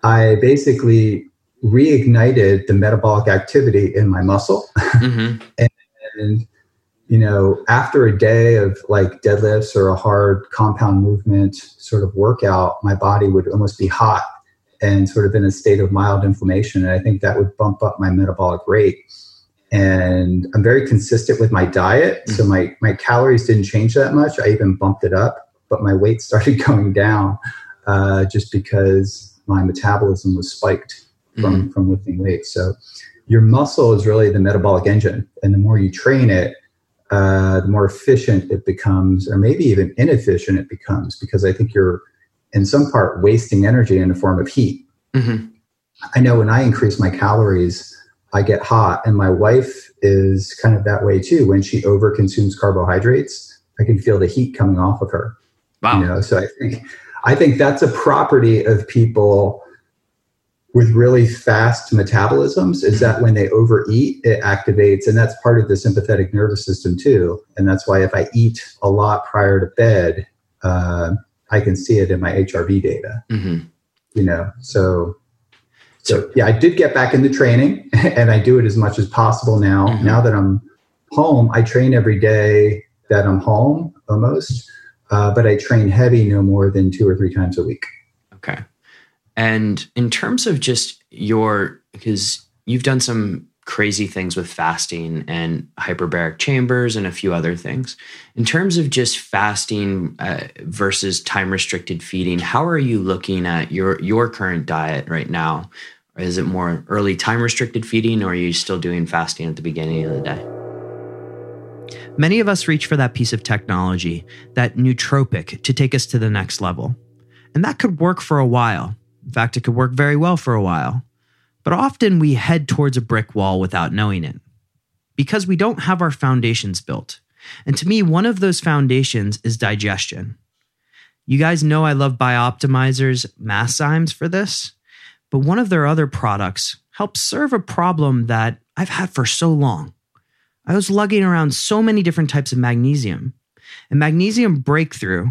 I basically reignited the metabolic activity in my muscle. Mm-hmm. and, and, you know, after a day of like deadlifts or a hard compound movement sort of workout, my body would almost be hot and sort of in a state of mild inflammation. And I think that would bump up my metabolic rate. And I'm very consistent with my diet. So my, my calories didn't change that much. I even bumped it up, but my weight started going down uh, just because my metabolism was spiked from, mm-hmm. from lifting weights. So your muscle is really the metabolic engine. And the more you train it, uh, the more efficient it becomes, or maybe even inefficient it becomes, because I think you're in some part wasting energy in the form of heat. Mm-hmm. I know when I increase my calories, I get hot, and my wife is kind of that way too. When she overconsumes carbohydrates, I can feel the heat coming off of her. Wow. You know, so I think, I think that's a property of people with really fast metabolisms, is that when they overeat, it activates, and that's part of the sympathetic nervous system too. And that's why if I eat a lot prior to bed, uh, I can see it in my H R V data, mm-hmm. you know, so... So yeah, I did get back into training, and I do it as much as possible now. Mm-hmm. Now that I'm home, I train every day that I'm home almost, uh, but I train heavy no more than two or three times a week. Okay. And in terms of just your, because you've done some crazy things with fasting and hyperbaric chambers and a few other things. In terms of just fasting uh, versus time-restricted feeding, how are you looking at your, your current diet right now? Or is it more early time-restricted feeding, or are you still doing fasting at the beginning of the day? Many of us reach for that piece of technology, that nootropic, to take us to the next level. And that could work for a while. In fact, it could work very well for a while. But often we head towards a brick wall without knowing it, because we don't have our foundations built. And to me, one of those foundations is digestion. You guys know I love Bioptimizer's Masszymes for this, but one of their other products helps serve a problem that I've had for so long. I was lugging around so many different types of magnesium, and Magnesium Breakthrough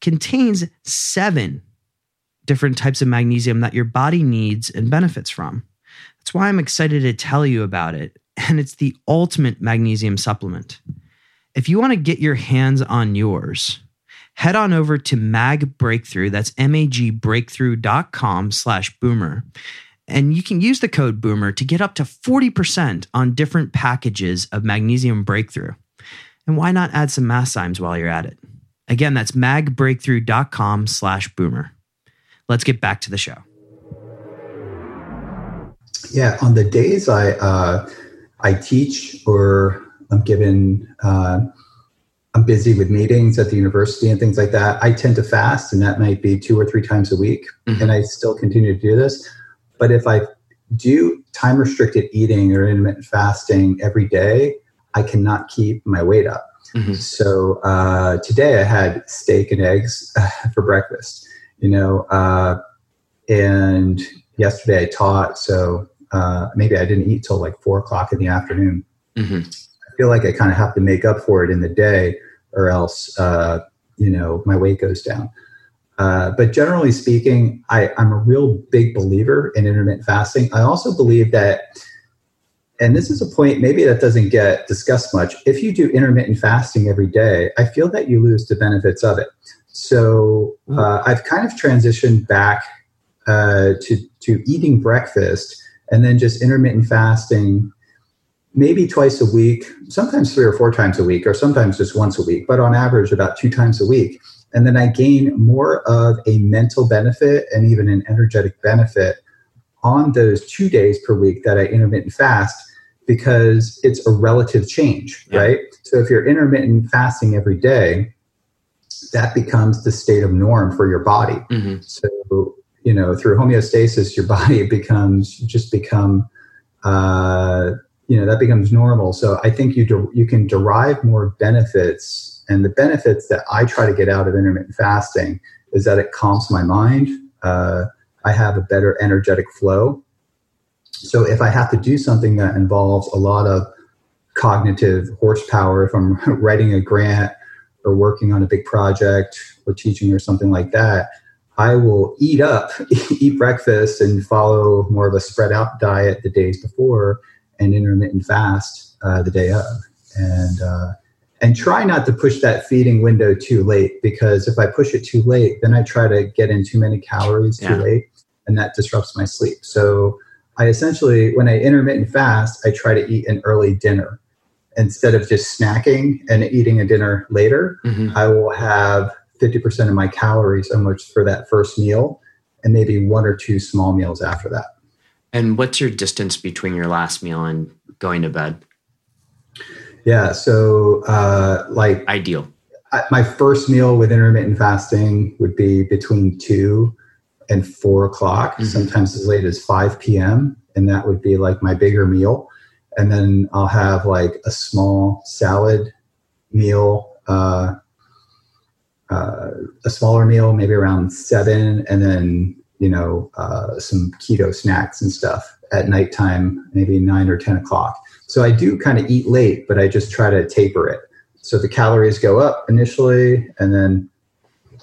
contains seven different types of magnesium that your body needs and benefits from. That's why I'm excited to tell you about it. And it's the ultimate magnesium supplement. If you want to get your hands on yours, head on over to Mag Breakthrough. That's magbreakthrough.com slash boomer. And you can use the code boomer to get up to forty percent on different packages of Magnesium Breakthrough. And why not add some Masszymes while you're at it? Again, that's magbreakthrough.com slash boomer. Let's get back to the show. Yeah, on the days I uh, I teach, or I'm given, uh, I'm busy with meetings at the university and things like that, I tend to fast, and that might be two or three times a week, mm-hmm. and I still continue to do this. But if I do time-restricted eating or intermittent fasting every day, I cannot keep my weight up. Mm-hmm. So uh, today I had steak and eggs uh, for breakfast. You know, uh, and yesterday I taught, so uh, maybe I didn't eat till like four o'clock in the afternoon. Mm-hmm. I feel like I kind of have to make up for it in the day, or else, uh, you know, my weight goes down. Uh, but generally speaking, I, I'm a real big believer in intermittent fasting. I also believe that, and this is a point maybe that doesn't get discussed much, if you do intermittent fasting every day, I feel that you lose the benefits of it. So uh, I've kind of transitioned back uh, to, to eating breakfast and then just intermittent fasting maybe twice a week, sometimes three or four times a week, or sometimes just once a week, but on average about two times a week. And then I gain more of a mental benefit and even an energetic benefit on those two days per week that I intermittent fast, because it's a relative change, yeah. right? So if you're intermittent fasting every day, that becomes the state of norm for your body. Mm-hmm. So, you know, through homeostasis, your body becomes just become, uh, you know, that becomes normal. So I think you de- you can derive more benefits, and the benefits that I try to get out of intermittent fasting is that it calms my mind. Uh, I have a better energetic flow. So if I have to do something that involves a lot of cognitive horsepower, if I'm writing a grant or working on a big project or teaching or something like that, I will eat up, eat breakfast, and follow more of a spread out diet the days before and intermittent fast uh, the day of. And uh, and try not to push that feeding window too late, because if I push it too late, then I try to get in too many calories yeah. too late, and that disrupts my sleep. So I essentially, when I intermittent fast, I try to eat an early dinner. Instead of just snacking and eating a dinner later, mm-hmm. I will have fifty percent of my calories almost for that first meal, and maybe one or two small meals after that. And what's your distance between your last meal and going to bed? Yeah. So uh, like ideal. My first meal with intermittent fasting would be between two and four o'clock, mm-hmm. sometimes as late as five p.m. And that would be like my bigger meal. And then I'll have like a small salad meal, uh, uh, a smaller meal, maybe around seven. And then, you know, uh, some keto snacks and stuff at nighttime, maybe nine or ten o'clock. So I do kind of eat late, but I just try to taper it. So the calories go up initially, and then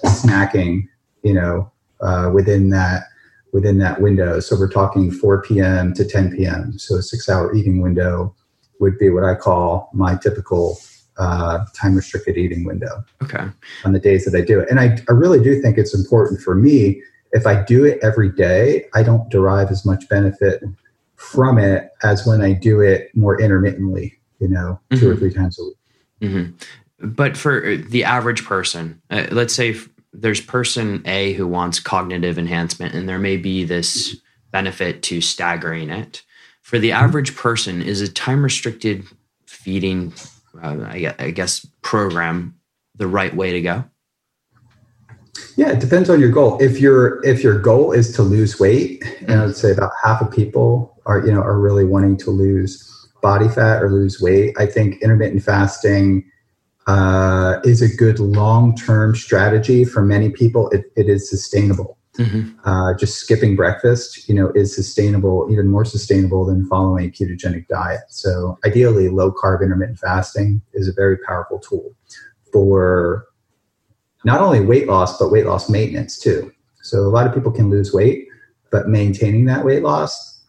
snacking, you know, uh, within that within that window. So we're talking four p.m. to ten p.m. So a six-hour eating window would be what I call my typical uh, time-restricted eating window. Okay. On the days that I do it, and I, I really do think it's important for me. If I do it every day, I don't derive as much benefit from it as when I do it more intermittently. You know, mm-hmm. two or three times a week. Mm-hmm. But for the average person, uh, let's say there's person A who wants cognitive enhancement, and there may be this benefit to staggering it. For the average person, is a time-restricted feeding, uh, I, I guess, program the right way to go? Yeah, it depends on your goal. If your if your goal is to lose weight, mm-hmm. and I would say about half of people are you know are really wanting to lose body fat or lose weight, I think intermittent fasting uh, is a good long-term strategy for many people. It, it is sustainable. Mm-hmm. Uh, just skipping breakfast, you know, is sustainable, even more sustainable than following a ketogenic diet. So ideally, low-carb intermittent fasting is a very powerful tool for not only weight loss, but weight loss maintenance too. So a lot of people can lose weight, but maintaining that weight loss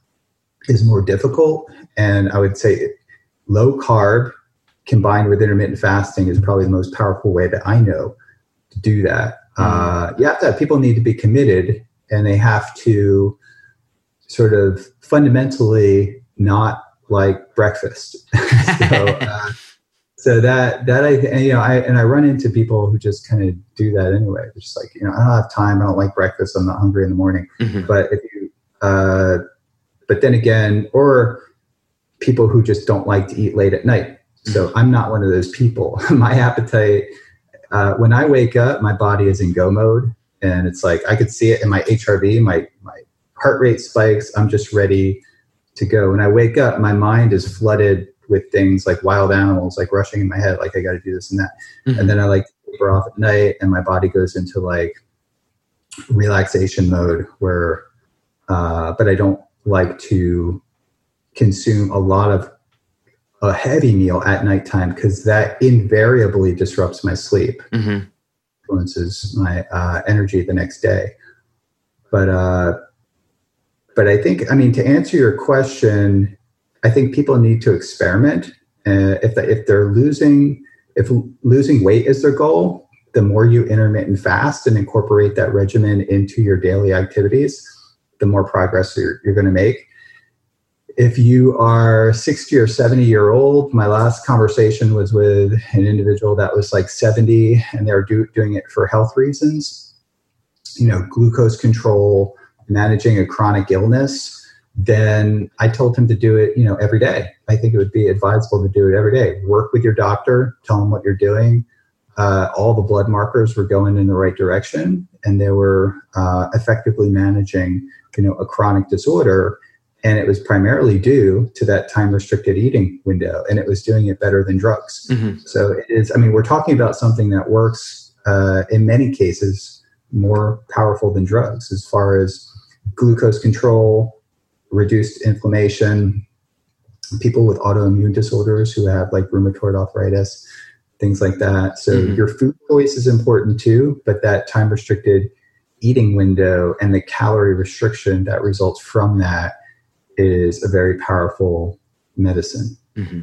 is more difficult. And I would say low carb combined with intermittent fasting is probably the most powerful way that I know to do that. Uh, you have to have, people need to be committed, and they have to sort of fundamentally not like breakfast. so, uh, so that, that I, and, you know, I, and I run into people who just kind of do that anyway. They're just like, you know, I don't have time. I don't like breakfast. I'm not hungry in the morning. Mm-hmm. But if you, uh, But then again, or people who just don't like to eat late at night. So I'm not one of those people. My appetite, uh, when I wake up, my body is in go mode. And it's like, I could see it in my H R V, my, my heart rate spikes. I'm just ready to go. When I wake up, my mind is flooded with things like wild animals, like rushing in my head, like I got to do this and that. Mm-hmm. And then I like to taper off at night, and my body goes into like relaxation mode where, uh, but I don't like to consume a lot of a heavy meal at nighttime, because that invariably disrupts my sleep, mm-hmm. influences my uh, energy the next day. But, uh, but I think, I mean, to answer your question, I think people need to experiment. Uh, if the, if they're losing, if losing weight is their goal, the more you intermittent fast and incorporate that regimen into your daily activities, the more progress you're, you're going to make. If you are sixty or seventy year old, my last conversation was with an individual that was like seventy, and they were do, doing it for health reasons, you know, glucose control, managing a chronic illness. Then I told him to do it, you know, every day. I think it would be advisable to do it every day. Work with your doctor, tell him what you're doing. Uh, all the blood markers were going in the right direction, and they were uh, effectively managing, you know, a chronic disorder. And it was primarily due to that time-restricted eating window, and it was doing it better than drugs. Mm-hmm. So it is, I mean, we're talking about something that works uh, in many cases more powerful than drugs as far as glucose control, reduced inflammation, people with autoimmune disorders who have like rheumatoid arthritis, things like that. So mm-hmm. your food choice is important too, but that time-restricted eating window and the calorie restriction that results from that is a very powerful medicine. Mm-hmm.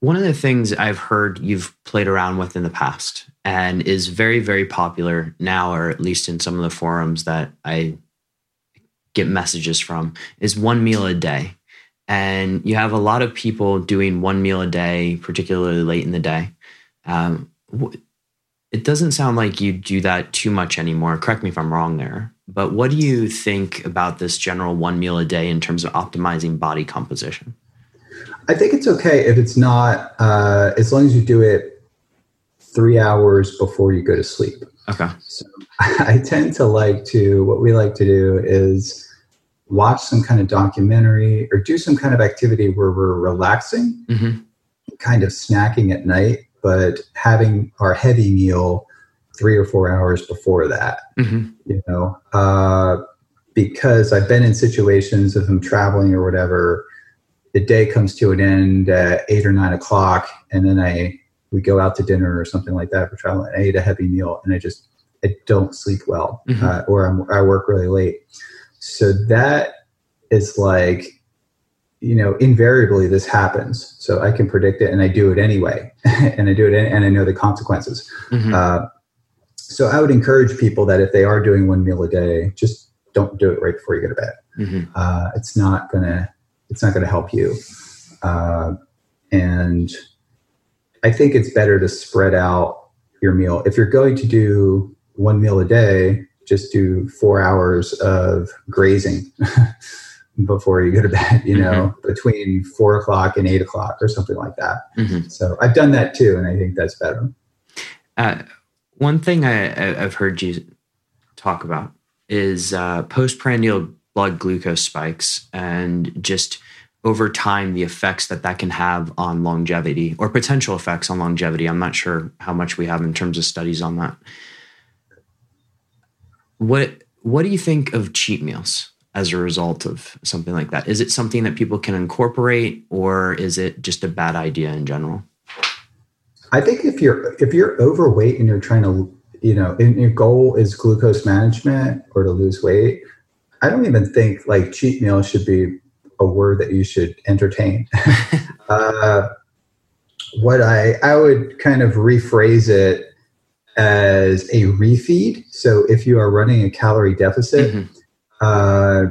One of the things I've heard you've played around with in the past and is very, very popular now, or at least in some of the forums that I get messages from, is one meal a day. And you have a lot of people doing one meal a day, particularly late in the day. Um, it doesn't sound like you do that too much anymore. Correct me if I'm wrong there. But what do you think about this general one meal a day in terms of optimizing body composition? I think it's okay if it's not, uh, as long as you do it three hours before you go to sleep. Okay. So I tend to like to, what we like to do is watch some kind of documentary or do some kind of activity where we're relaxing, mm-hmm. kind of snacking at night, but having our heavy meal three or four hours before that, mm-hmm. you know, uh, because I've been in situations of them traveling or whatever. The day comes to an end at eight or nine o'clock, and then I we go out to dinner or something like that for travel. And I eat a heavy meal, and I just I don't sleep well, mm-hmm. uh, or I'm, I work really late. So that is like, you know, invariably this happens. So I can predict it, and I do it anyway, and I do it, in, and I know the consequences. Mm-hmm. Uh, so I would encourage people that if they are doing one meal a day, just don't do it right before you go to bed. Mm-hmm. Uh, it's not gonna. It's not going to help you. Uh, and I think it's better to spread out your meal. If you're going to do one meal a day, just do four hours of grazing before you go to bed, you know, mm-hmm. between four o'clock and eight o'clock or something like that. Mm-hmm. So I've done that too. And I think that's better. Uh, one thing I, I've heard you talk about is uh, postprandial blood glucose spikes and just over time, the effects that that can have on longevity or potential effects on longevity. I'm not sure how much we have in terms of studies on that. What, what do you think of cheat meals as a result of something like that? Is it something that people can incorporate, or is it just a bad idea in general? I think if you're, if you're overweight and you're trying to, you know, and your goal is glucose management or to lose weight, I don't even think like cheat meal should be a word that you should entertain. uh, what I, I would kind of rephrase it as a refeed. So if you are running a calorie deficit, mm-hmm. uh,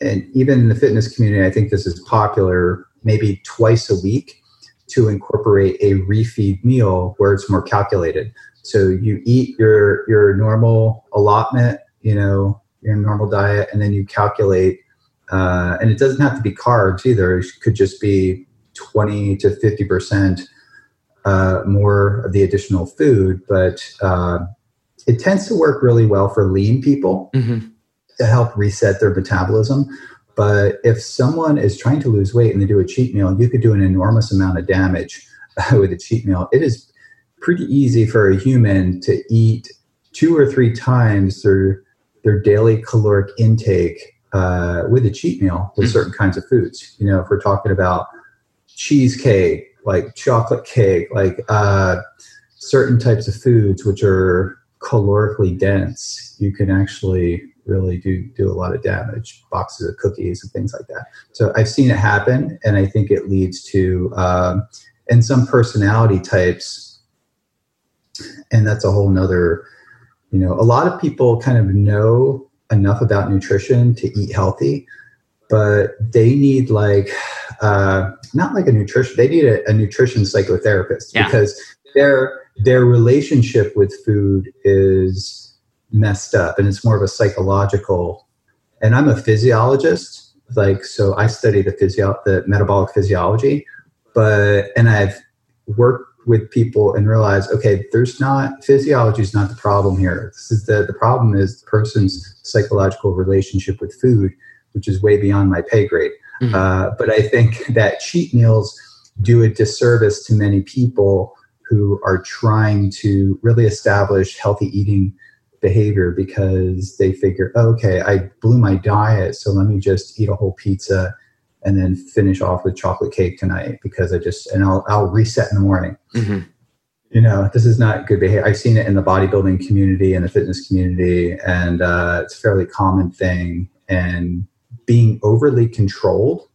and even in the fitness community, I think this is popular, maybe twice a week to incorporate a refeed meal where it's more calculated. So you eat your, your normal allotment, you know, your normal diet, and then you calculate, uh, and it doesn't have to be carbs either. It could just be twenty to fifty percent uh, more of the additional food, but uh, it tends to work really well for lean people mm-hmm. to help reset their metabolism. But if someone is trying to lose weight and they do a cheat meal, you could do an enormous amount of damage with a cheat meal. It is pretty easy for a human to eat two or three times their their daily caloric intake uh, with a cheat meal with mm-hmm. certain kinds of foods. You know, if we're talking about cheesecake, like chocolate cake, like uh, certain types of foods which are calorically dense, you can actually really do, do a lot of damage, boxes of cookies and things like that. So I've seen it happen, and I think it leads to, um, and some personality types, and that's a whole nother. You know, a lot of people kind of know enough about nutrition to eat healthy, but they need like, uh, not like a nutrition, they need a, a nutrition psychotherapist yeah. because their, their relationship with food is messed up, and it's more of a psychological, and I'm a physiologist. Like, so I study the physio, the metabolic physiology, but, and I've worked with people and realize, okay, there's not, physiology is not the problem here. This is the, the problem is the person's psychological relationship with food, which is way beyond my pay grade. Mm-hmm. Uh, but I think that cheat meals do a disservice to many people who are trying to really establish healthy eating behavior because they figure, oh, okay, I blew my diet, so let me just eat a whole pizza and then finish off with chocolate cake tonight because I just, and I'll, I'll reset in the morning. Mm-hmm. You know, this is not good behavior. I've seen it in the bodybuilding community and the fitness community, and uh, it's a fairly common thing. And being overly controlled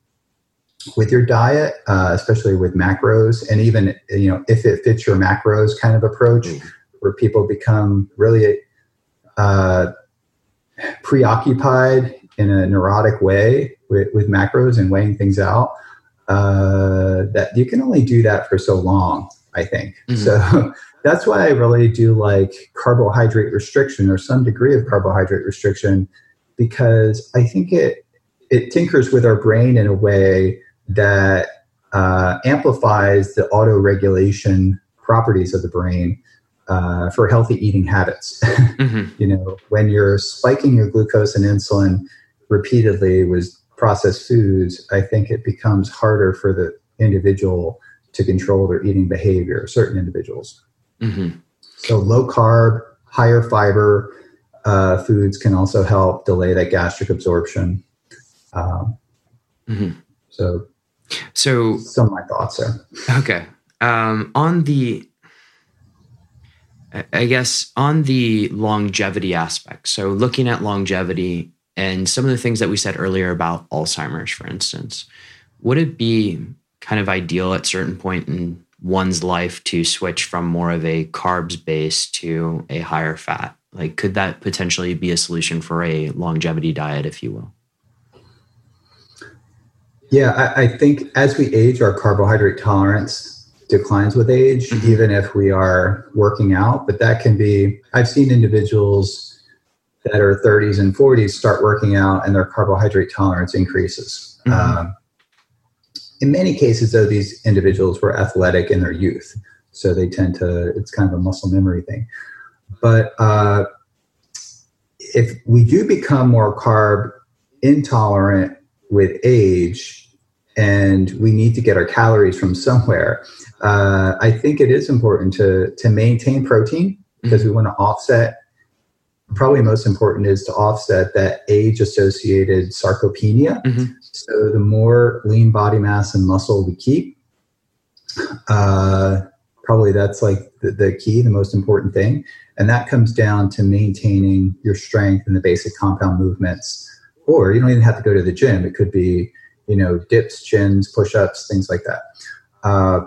with your diet, uh, especially with macros, and even, you know, if it fits your macros kind of approach, mm-hmm. where people become really uh, preoccupied in a neurotic way with, with macros and weighing things out, uh, that you can only do that for so long, I think. Mm-hmm. So that's why I really do like carbohydrate restriction or some degree of carbohydrate restriction, because I think it, it tinkers with our brain in a way that uh, amplifies the autoregulation properties of the brain uh, for healthy eating habits. Mm-hmm. You know, when you're spiking your glucose and insulin repeatedly with processed foods, I think it becomes harder for the individual to control their eating behavior, certain individuals. Mm-hmm. So low carb, higher fiber uh, foods can also help delay that gastric absorption. Um, mm-hmm. So, so some of my thoughts there. Okay. Um, on the, I guess, on the longevity aspect. So looking at longevity and some of the things that we said earlier about Alzheimer's, for instance, would it be kind of ideal at certain point in one's life to switch from more of a carbs base to a higher fat? Like, could that potentially be a solution for a longevity diet, if you will? Yeah, I, I think as we age, our carbohydrate tolerance declines with age, mm-hmm. even if we are working out. But that can be, I've seen individuals that are thirties and forties start working out and their carbohydrate tolerance increases. Mm-hmm. Um, in many cases, though, these individuals were athletic in their youth. So they tend to, it's kind of a muscle memory thing. But uh, if we do become more carb intolerant with age, and we need to get our calories from somewhere, Uh, I think it is important to to maintain protein, because mm-hmm. we want to offset. Probably most important is to offset that age-associated sarcopenia. Mm-hmm. So the more lean body mass and muscle we keep, uh, probably that's like the, the key, the most important thing. And that comes down to maintaining your strength and the basic compound movements. Or you don't even have to go to the gym. It could be, you know, dips, chins, push-ups, things like that. Uh,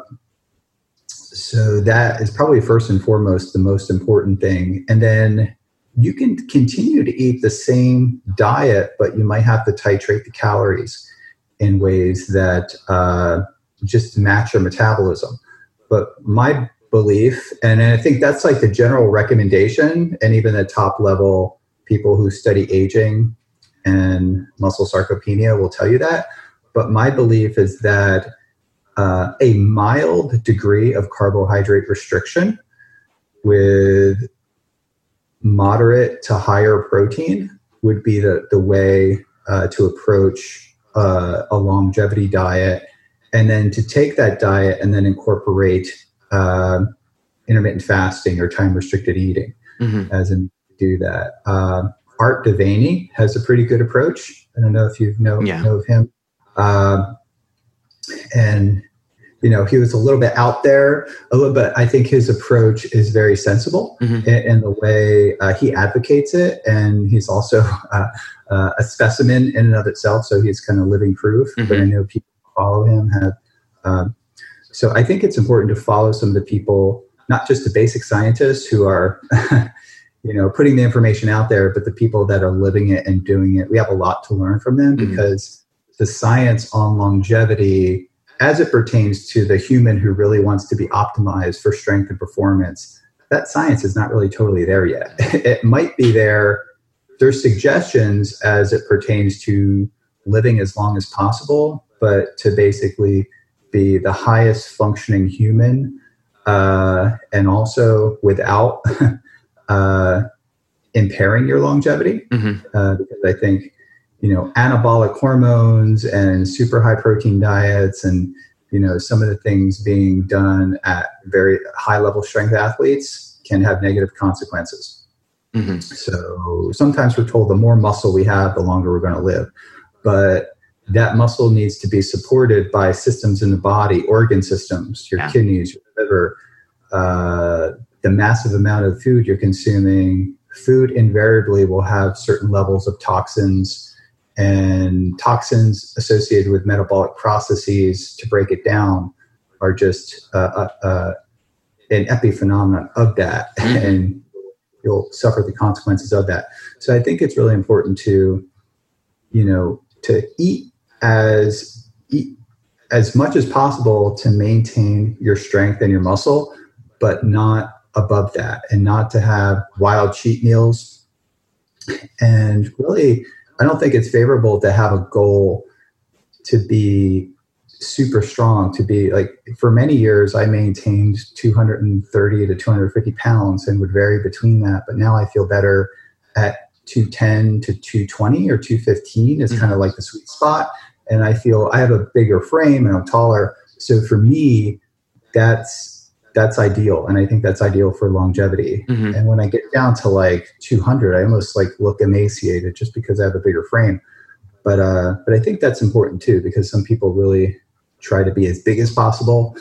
so that is probably first and foremost the most important thing. And then you can continue to eat the same diet, but you might have to titrate the calories in ways that uh, just match your metabolism. But my belief, and I think that's like the general recommendation, and even the top-level people who study aging and muscle sarcopenia will tell you that. But my belief is that uh, a mild degree of carbohydrate restriction with moderate to higher protein would be the, the way uh, to approach uh, a longevity diet. And then to take that diet and then incorporate uh, intermittent fasting or time-restricted eating mm-hmm. as in do that. Um, Art Devaney has a pretty good approach. I don't know if you know, yeah. know of him. Uh, and, you know, he was a little bit out there, a little bit. I think his approach is very sensible mm-hmm. in, in the way uh, he advocates it. And he's also uh, uh, a specimen in and of itself. So he's kind of living proof. Mm-hmm. But I know people follow him. Have um, So I think it's important to follow some of the people, not just the basic scientists who are you know, putting the information out there, but the people that are living it and doing it. We have a lot to learn from them mm-hmm. because the science on longevity, as it pertains to the human who really wants to be optimized for strength and performance, that science is not really totally there yet. It might be there. There's suggestions as it pertains to living as long as possible, but to basically be the highest functioning human uh, and also without Uh, impairing your longevity mm-hmm. uh, because I think, you know, anabolic hormones and super high protein diets and, you know, some of the things being done at very high level strength athletes can have negative consequences. Mm-hmm. So sometimes we're told the more muscle we have, the longer we're going to live. But that muscle needs to be supported by systems in the body, organ systems, your yeah. kidneys, your liver, uh, the massive amount of food you're consuming. Food invariably will have certain levels of toxins and toxins associated with metabolic processes to break it down are just uh, uh, uh, an epiphenomenon of that. Mm-hmm. And you'll suffer the consequences of that. So I think it's really important to, you know, to eat as eat as much as possible to maintain your strength and your muscle, but not above that, and not to have wild cheat meals. And really, I don't think it's favorable to have a goal to be super strong to be like, for many years, I maintained two hundred thirty to two hundred fifty pounds and would vary between that. But now I feel better at two ten to two twenty or two fifteen is mm-hmm. kind of like the sweet spot. And I feel I have a bigger frame and I'm taller. So for me, that's, that's ideal. And I think that's ideal for longevity. Mm-hmm. And when I get down to like two hundred, I almost like look emaciated just because I have a bigger frame. But, uh, but I think that's important too, because some people really try to be as big as possible.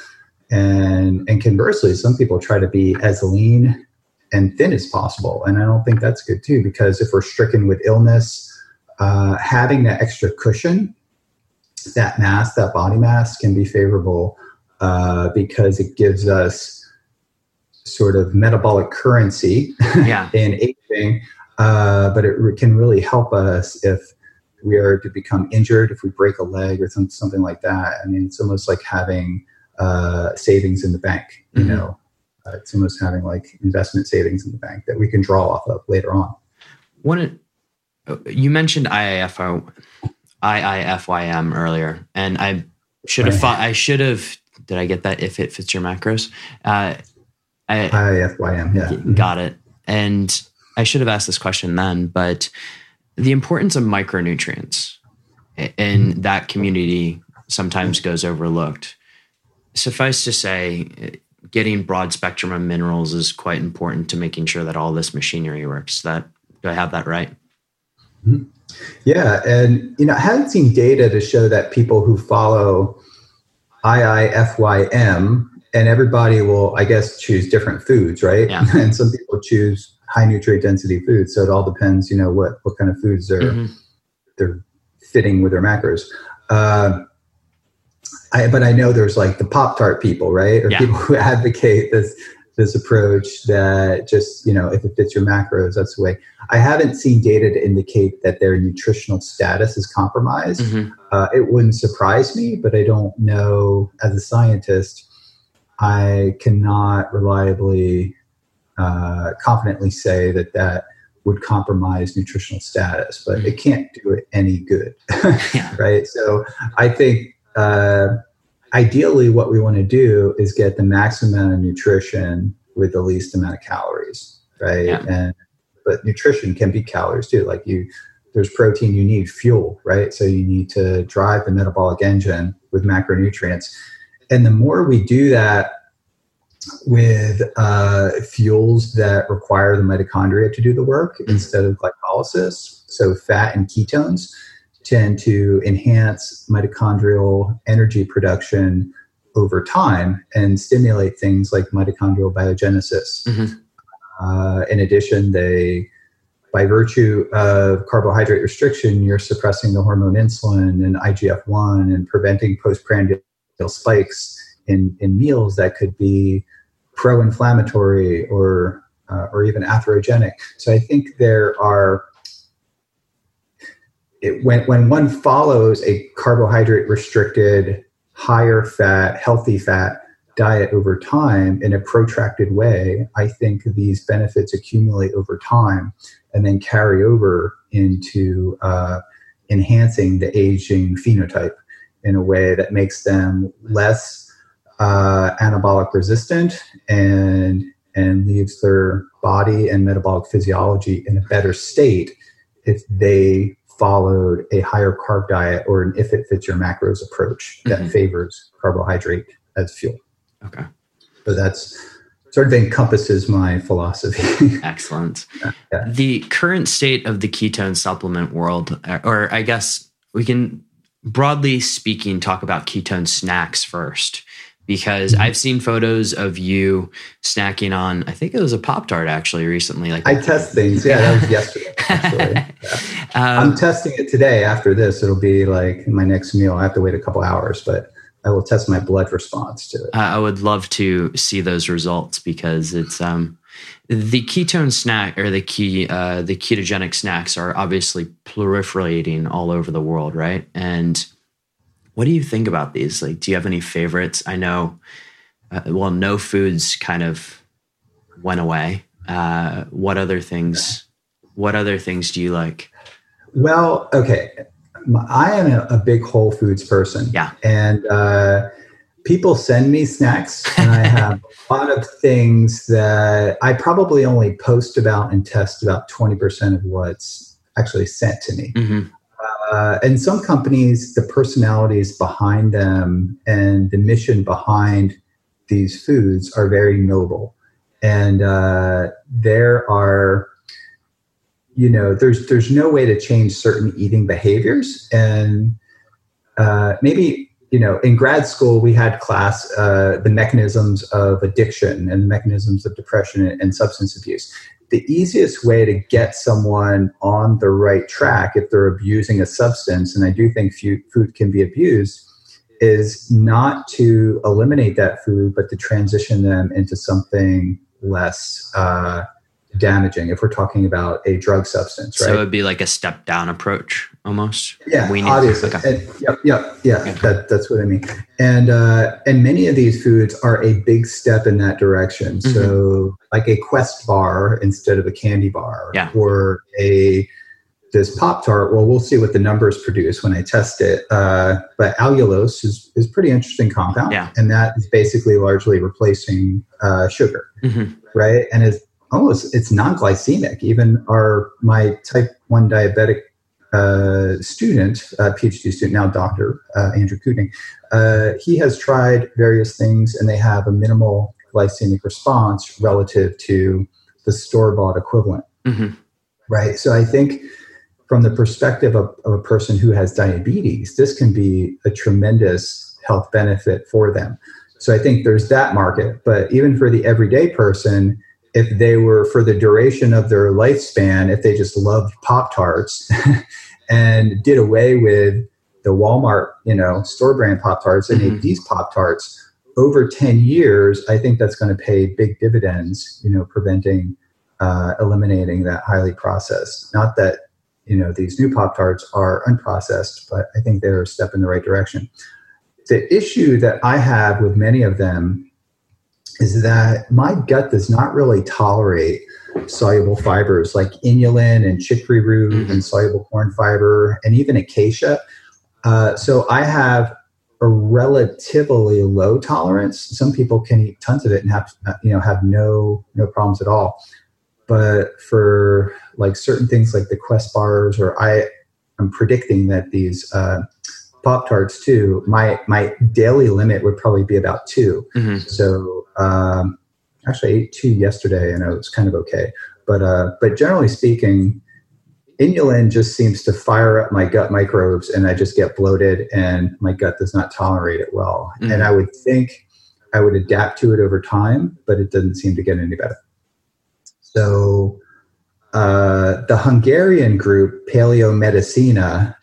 And, and conversely, some people try to be as lean and thin as possible. And I don't think that's good too, because if we're stricken with illness, uh, having that extra cushion, that mass, that body mass can be favorable, uh, because it gives us sort of metabolic currency yeah. in aging. Uh, but it re- can really help us if we are to become injured, if we break a leg or some, something like that. I mean, it's almost like having uh, savings in the bank, you mm-hmm. know, uh, it's almost having like investment savings in the bank that we can draw off of later on. One, you mentioned I I F Y M earlier, and I should have thought, I should have, did I get that? If it fits your macros? Uh, I, I F Y M, yeah. Got it. And I should have asked this question then, but the importance of micronutrients in that community sometimes goes overlooked. Suffice to say, getting broad spectrum of minerals is quite important to making sure that all this machinery works. That, do I have that right? Yeah. And, you know, I haven't seen data to show that people who follow I I F Y M, and everybody will, I guess, choose different foods, right? Yeah. And some people choose high nutrient density foods. So it all depends, you know, what, what kind of foods are mm-hmm. they're fitting with their macros. Uh, I, but I know there's like the Pop-Tart people, right? Or yeah. people who advocate this, this approach that just, you know, if it fits your macros, that's the way. I haven't seen data to indicate that their nutritional status is compromised. Mm-hmm. Uh, it wouldn't surprise me, but I don't know, as a scientist, I cannot reliably Uh, confidently say that that would compromise nutritional status, but it can't do it any good, yeah. right? So I think uh, ideally what we want to do is get the maximum amount of nutrition with the least amount of calories, right? Yeah. And but nutrition can be calories too. Like you, there's protein, you need fuel, right? So you need to drive the metabolic engine with macronutrients. And the more we do that with uh, fuels that require the mitochondria to do the work instead of glycolysis. So fat and ketones tend to enhance mitochondrial energy production over time and stimulate things like mitochondrial biogenesis. Mm-hmm. Uh, in addition, they, by virtue of carbohydrate restriction, you're suppressing the hormone insulin and I G F one and preventing postprandial spikes in, in meals that could be pro-inflammatory or uh, or even atherogenic. So I think there are it, when when one follows a carbohydrate restricted, higher fat, healthy fat diet over time in a protracted way, I think these benefits accumulate over time and then carry over into uh, enhancing the aging phenotype in a way that makes them less Uh, anabolic resistant and and leaves their body and metabolic physiology in a better state if they followed a higher carb diet or an if it fits your macros approach that mm-hmm. favors carbohydrate as fuel. Okay. So that's sort of encompasses my philosophy. Excellent. Yeah. The current state of the ketone supplement world, or I guess we can broadly speaking talk about ketone snacks first. Because I've seen photos of you snacking on, I think it was a Pop-Tart actually recently. Like I test things. Yeah, that was yesterday. Yeah. Um, I'm testing it today after this. It'll be like my next meal. I have to wait a couple hours, but I will test my blood response to it. I would love to see those results because it's um, the ketone snack or the, key, uh, the ketogenic snacks are obviously proliferating all over the world, right? And what do you think about these? Like, do you have any favorites? I know, uh, well, no foods kind of went away. Uh, what other things? What other things do you like? Well, okay, I am a, a big whole foods person. Yeah. And uh, people send me snacks, and I have a lot of things that I probably only post about and test about twenty percent of what's actually sent to me. Mm-hmm. Uh, and some companies, the personalities behind them and the mission behind these foods are very noble. And uh, there are, you know, there's there's no way to change certain eating behaviors. And uh, maybe, you know, in grad school, we had class, uh, the mechanisms of addiction and the mechanisms of depression and, and substance abuse. The easiest way to get someone on the right track if they're abusing a substance, and I do think food can be abused, is not to eliminate that food, but to transition them into something less uh, damaging, if we're talking about a drug substance, right? So it would be like a step-down approach, almost? Yeah, we need obviously. Okay. And, yep, yep, yeah, okay. that, that's what I mean. And uh, and many of these foods are a big step in that direction. Mm-hmm. So like a Quest bar instead of a candy bar, yeah. or a... this Pop-Tart, well, we'll see what the numbers produce when I test it. Uh, but allulose is is pretty interesting compound. Yeah. And that is basically largely replacing uh, sugar, mm-hmm. right? And it's almost, it's non-glycemic. Even our my type one diabetic uh, student, uh, PhD student, now Doctor Uh, Andrew Cunane, uh, he has tried various things and they have a minimal glycemic response relative to the store-bought equivalent, mm-hmm. right? So I think... from the perspective of, of a person who has diabetes, this can be a tremendous health benefit for them. So I think there's that market. But even for the everyday person, if they were, for the duration of their lifespan, if they just loved Pop-Tarts and did away with the Walmart, you know, store brand Pop-Tarts and mm-hmm. ate these Pop-Tarts over ten years, I think that's going to pay big dividends, you know, preventing, uh, eliminating that highly processed. Not that, you know, these new Pop-Tarts are unprocessed, but I think they're a step in the right direction. The issue that I have with many of them is that my gut does not really tolerate soluble fibers like inulin and chicory root mm-hmm. and soluble corn fiber and even acacia. Uh, so I have a relatively low tolerance. Some people can eat tons of it and have, you know, have no, no problems at all. But for like certain things like the Quest bars, or I am predicting that these uh, Pop-Tarts too, my my daily limit would probably be about two. Mm-hmm. So um, actually I ate two yesterday and I was kind of okay. But uh, but generally speaking, inulin just seems to fire up my gut microbes and I just get bloated and my gut does not tolerate it well. Mm-hmm. And I would think I would adapt to it over time, but it doesn't seem to get any better. So uh, the Hungarian group, Paleo Medicina,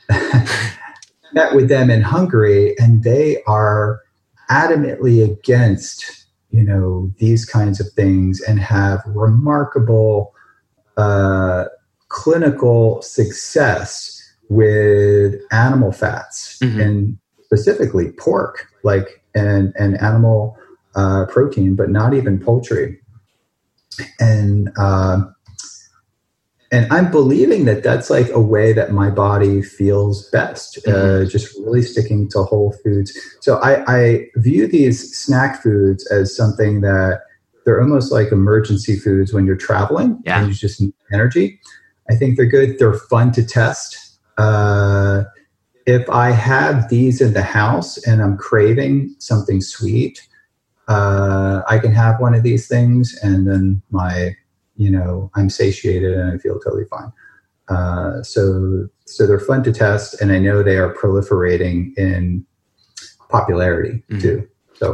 met with them in Hungary, and they are adamantly against, you know, these kinds of things and have remarkable uh, clinical success with animal fats mm-hmm. and specifically pork, like and, and animal uh, protein, but not even poultry. And uh, and I'm believing that that's like a way that my body feels best, mm-hmm. uh, just really sticking to whole foods. So I, I view these snack foods as something that they're almost like emergency foods when you're traveling yeah. and you just need energy. I think they're good. They're fun to test. Uh, if I have these in the house and I'm craving something sweet, Uh, I can have one of these things and then my, you know, I'm satiated and I feel totally fine. Uh, so, so they're fun to test and I know they are proliferating in popularity mm-hmm. too. So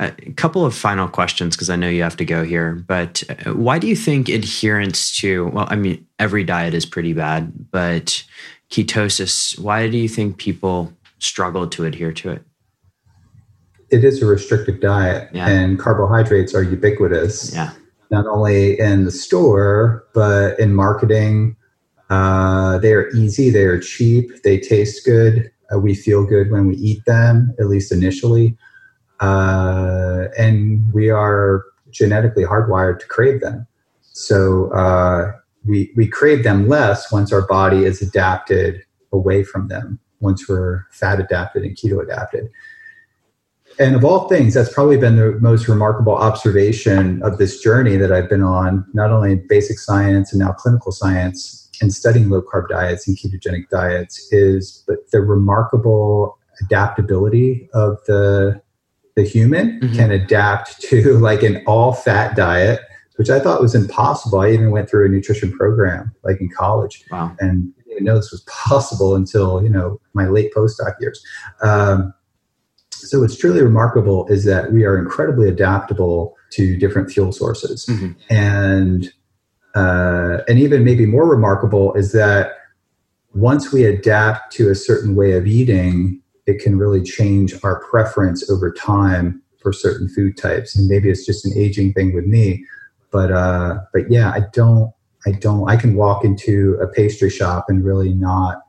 a couple of final questions, cause I know you have to go here, but why do you think adherence to, well, I mean, every diet is pretty bad, but ketosis, why do you think people struggle to adhere to it? It is a restrictive diet yeah. and carbohydrates are ubiquitous, yeah. not only in the store, but in marketing. Uh, they are easy. They are cheap. They taste good. Uh, we feel good when we eat them, at least initially. Uh, and we are genetically hardwired to crave them. So uh, we, we crave them less once our body is adapted away from them once we're fat adapted and keto adapted. And of all things, that's probably been the most remarkable observation of this journey that I've been on, not only in basic science and now clinical science and studying low-carb diets and ketogenic diets, is but the remarkable adaptability of the the human mm-hmm. can adapt to like an all-fat diet, which I thought was impossible. I even went through a nutrition program like in college. Wow. And I didn't even know this was possible until, you know, my late postdoc years. Um, So what's truly remarkable is that we are incredibly adaptable to different fuel sources. Mm-hmm. And uh, and even maybe more remarkable is that once we adapt to a certain way of eating, it can really change our preference over time for certain food types. And maybe it's just an aging thing with me. But uh, but yeah, I don't, I don't, I can walk into a pastry shop and really not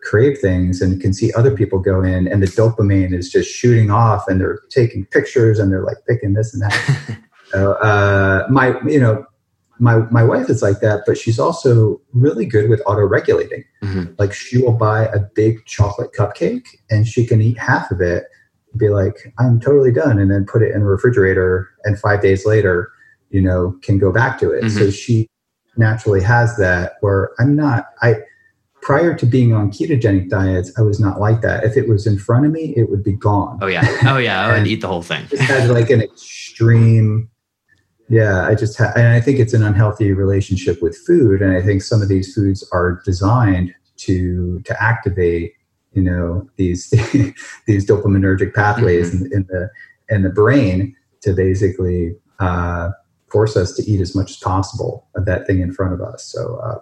crave things, and can see other people go in and the dopamine is just shooting off and they're taking pictures and they're like picking this and that. so, uh, my, you know, my, my wife is like that, but she's also really good with auto-regulating. Mm-hmm. Like she will buy a big chocolate cupcake and she can eat half of it and be like, I'm totally done. And then put it in a refrigerator, and five days later, you know, can go back to it. Mm-hmm. So she naturally has that, where I'm not, I, prior to being on ketogenic diets, I was not like that. If it was in front of me, it would be gone. Oh, yeah. Oh, yeah. I would eat the whole thing. Just had like an extreme. Yeah. I just had, and I think it's an unhealthy relationship with food. And I think some of these foods are designed to, to activate, you know, these, these dopaminergic pathways mm-hmm. in, in the, in the brain to basically uh, force us to eat as much as possible of that thing in front of us. So, uh,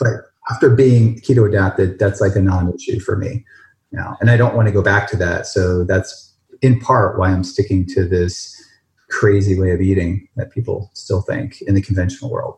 but after being keto adapted, that's like a non-issue for me now. And I don't want to go back to that. So that's in part why I'm sticking to this crazy way of eating that people still think in the conventional world.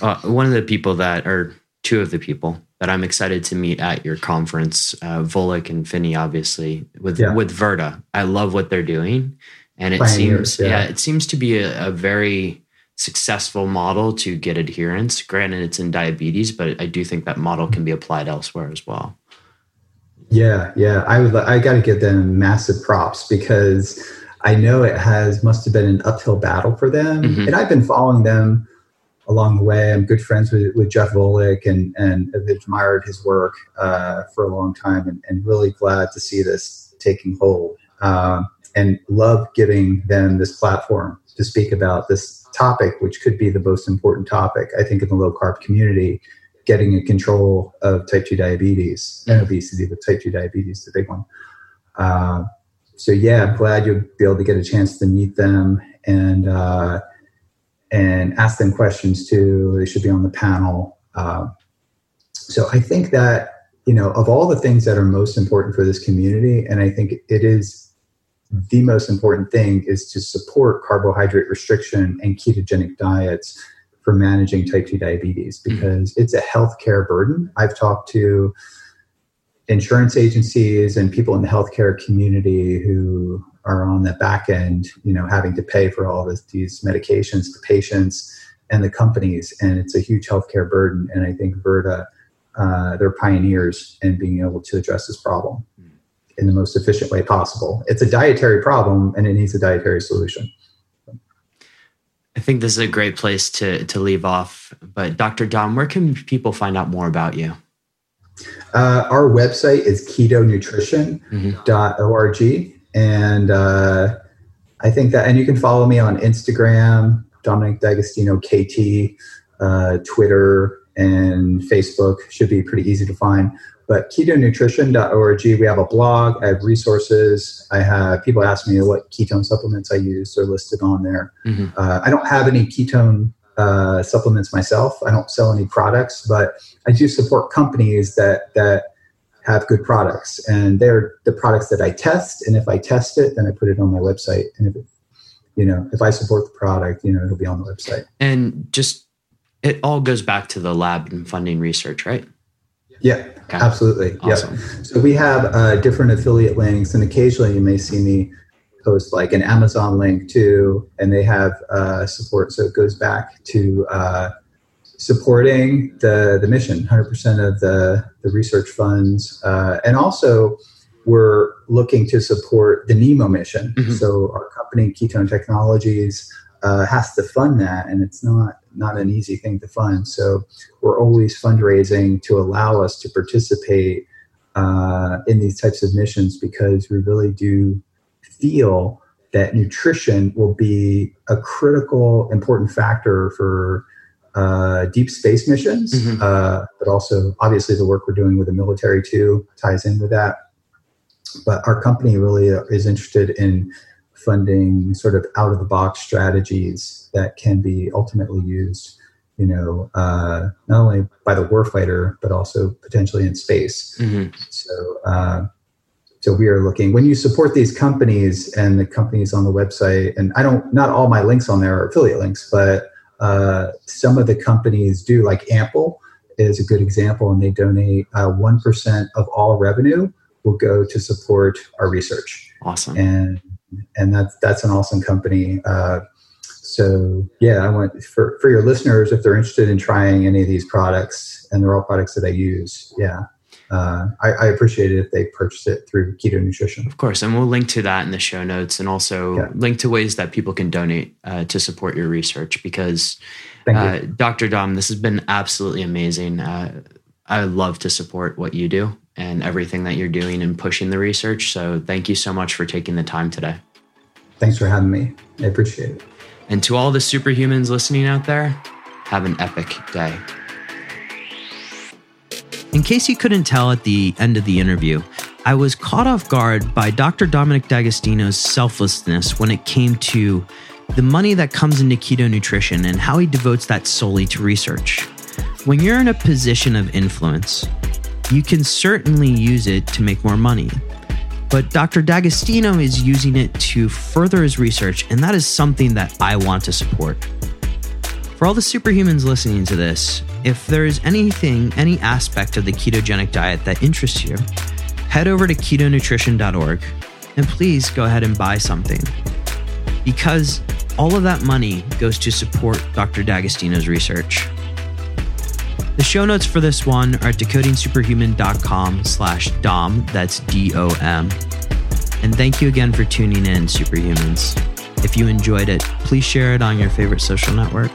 Uh, one of the people that, or two of the people that I'm excited to meet at your conference, uh, Volek and Finney, obviously, with, yeah. with Virta. I love what they're doing. And it Pioneers, seems, yeah. yeah, it seems to be a, a very successful model to get adherence. Granted, it's in diabetes, but I do think that model can be applied elsewhere as well. Yeah. Yeah. I would, I got to give them massive props, because I know it has, must've been an uphill battle for them. Mm-hmm. And I've been following them along the way. I'm good friends with, with Jeff Volek, and, and I've admired his work uh, for a long time, and, and really glad to see this taking hold, um, and love giving them this platform to speak about this topic, which could be the most important topic, I think, in the low carb community, getting a control of type two diabetes and obesity, but type two diabetes is the big one. Uh, so yeah, I'm glad you'll be able to get a chance to meet them and, uh, and ask them questions too. They should be on the panel. Uh, so I think that, you know, of all the things that are most important for this community, and I think it is the most important thing, is to support carbohydrate restriction and ketogenic diets for managing type two diabetes, because mm-hmm. it's a healthcare burden. I've talked to insurance agencies and people in the healthcare community who are on the back end, you know, having to pay for all this, these medications to patients and the companies. And it's a huge healthcare burden. And I think Virta, uh, they're pioneers in being able to address this problem in the most efficient way possible. It's a dietary problem and it needs a dietary solution. I think this is a great place to, to leave off. But Doctor Dom, where can people find out more about you? Uh, our website is keto nutrition dot org. Mm-hmm. And uh, I think that, and you can follow me on Instagram, Dominic D'Agostino K T, uh, Twitter, and Facebook. Should be pretty easy to find. But keto nutrition dot org, we have a blog, I have resources, I have people ask me what ketone supplements I use, they're listed on there. Mm-hmm. Uh, I don't have any ketone uh, supplements myself, I don't sell any products, but I do support companies that that have good products, and they're the products that I test, and if I test it, then I put it on my website, and if it, you know, if I support the product, you know, it'll be on the website. And just, it all goes back to the lab and funding research, right? Yeah, okay. Absolutely. Awesome. Yeah. So we have uh, different affiliate links, and occasionally you may see me post like an Amazon link too, and they have uh, support. So it goes back to uh, supporting the, the mission, one hundred percent of the, the research funds. Uh, and also, we're looking to support the NEMO mission. Mm-hmm. So our company, Ketone Technologies, uh, has to fund that, and it's not, not an easy thing to fund. So we're always fundraising to allow us to participate uh, in these types of missions, because we really do feel that nutrition will be a critical, important factor for Uh, deep space missions, mm-hmm. uh, but also obviously the work we're doing with the military too ties in with that. But our company really is interested in funding sort of out of the box strategies that can be ultimately used, you know, uh, not only by the warfighter, but also potentially in space. Mm-hmm. So, uh, so we are looking, when you support these companies and the companies on the website, and I don't, not all my links on there are affiliate links, but Uh, some of the companies do, like Ample is a good example, and they donate uh, one percent of all revenue will go to support our research. Awesome. And and that's, that's an awesome company. Uh, so, yeah, I want for, for your listeners, if they're interested in trying any of these products, and they're all products that I use, yeah. Uh, I, I appreciate it if they purchase it through Keto Nutrition. Of course. And we'll link to that in the show notes, and also yeah. link to ways that people can donate uh, to support your research, because uh, Doctor Dom, this has been absolutely amazing. Uh, I love to support what you do and everything that you're doing and pushing the research. So thank you so much for taking the time today. Thanks for having me. I appreciate it. And to all the superhumans listening out there, have an epic day. In case you couldn't tell at the end of the interview, I was caught off guard by Doctor Dominic D'Agostino's selflessness when it came to the money that comes into keto nutrition and how he devotes that solely to research. When you're in a position of influence, you can certainly use it to make more money. But Doctor D'Agostino is using it to further his research, and that is something that I want to support. For all the superhumans listening to this, if there is anything, any aspect of the ketogenic diet that interests you, head over to keto nutrition dot org and please go ahead and buy something, because all of that money goes to support Doctor D'Agostino's research. The show notes for this one are at decoding superhuman dot com slash dom, that's D O M. And thank you again for tuning in, superhumans. If you enjoyed it, please share it on your favorite social network.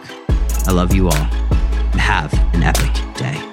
I love you all, and have an epic day.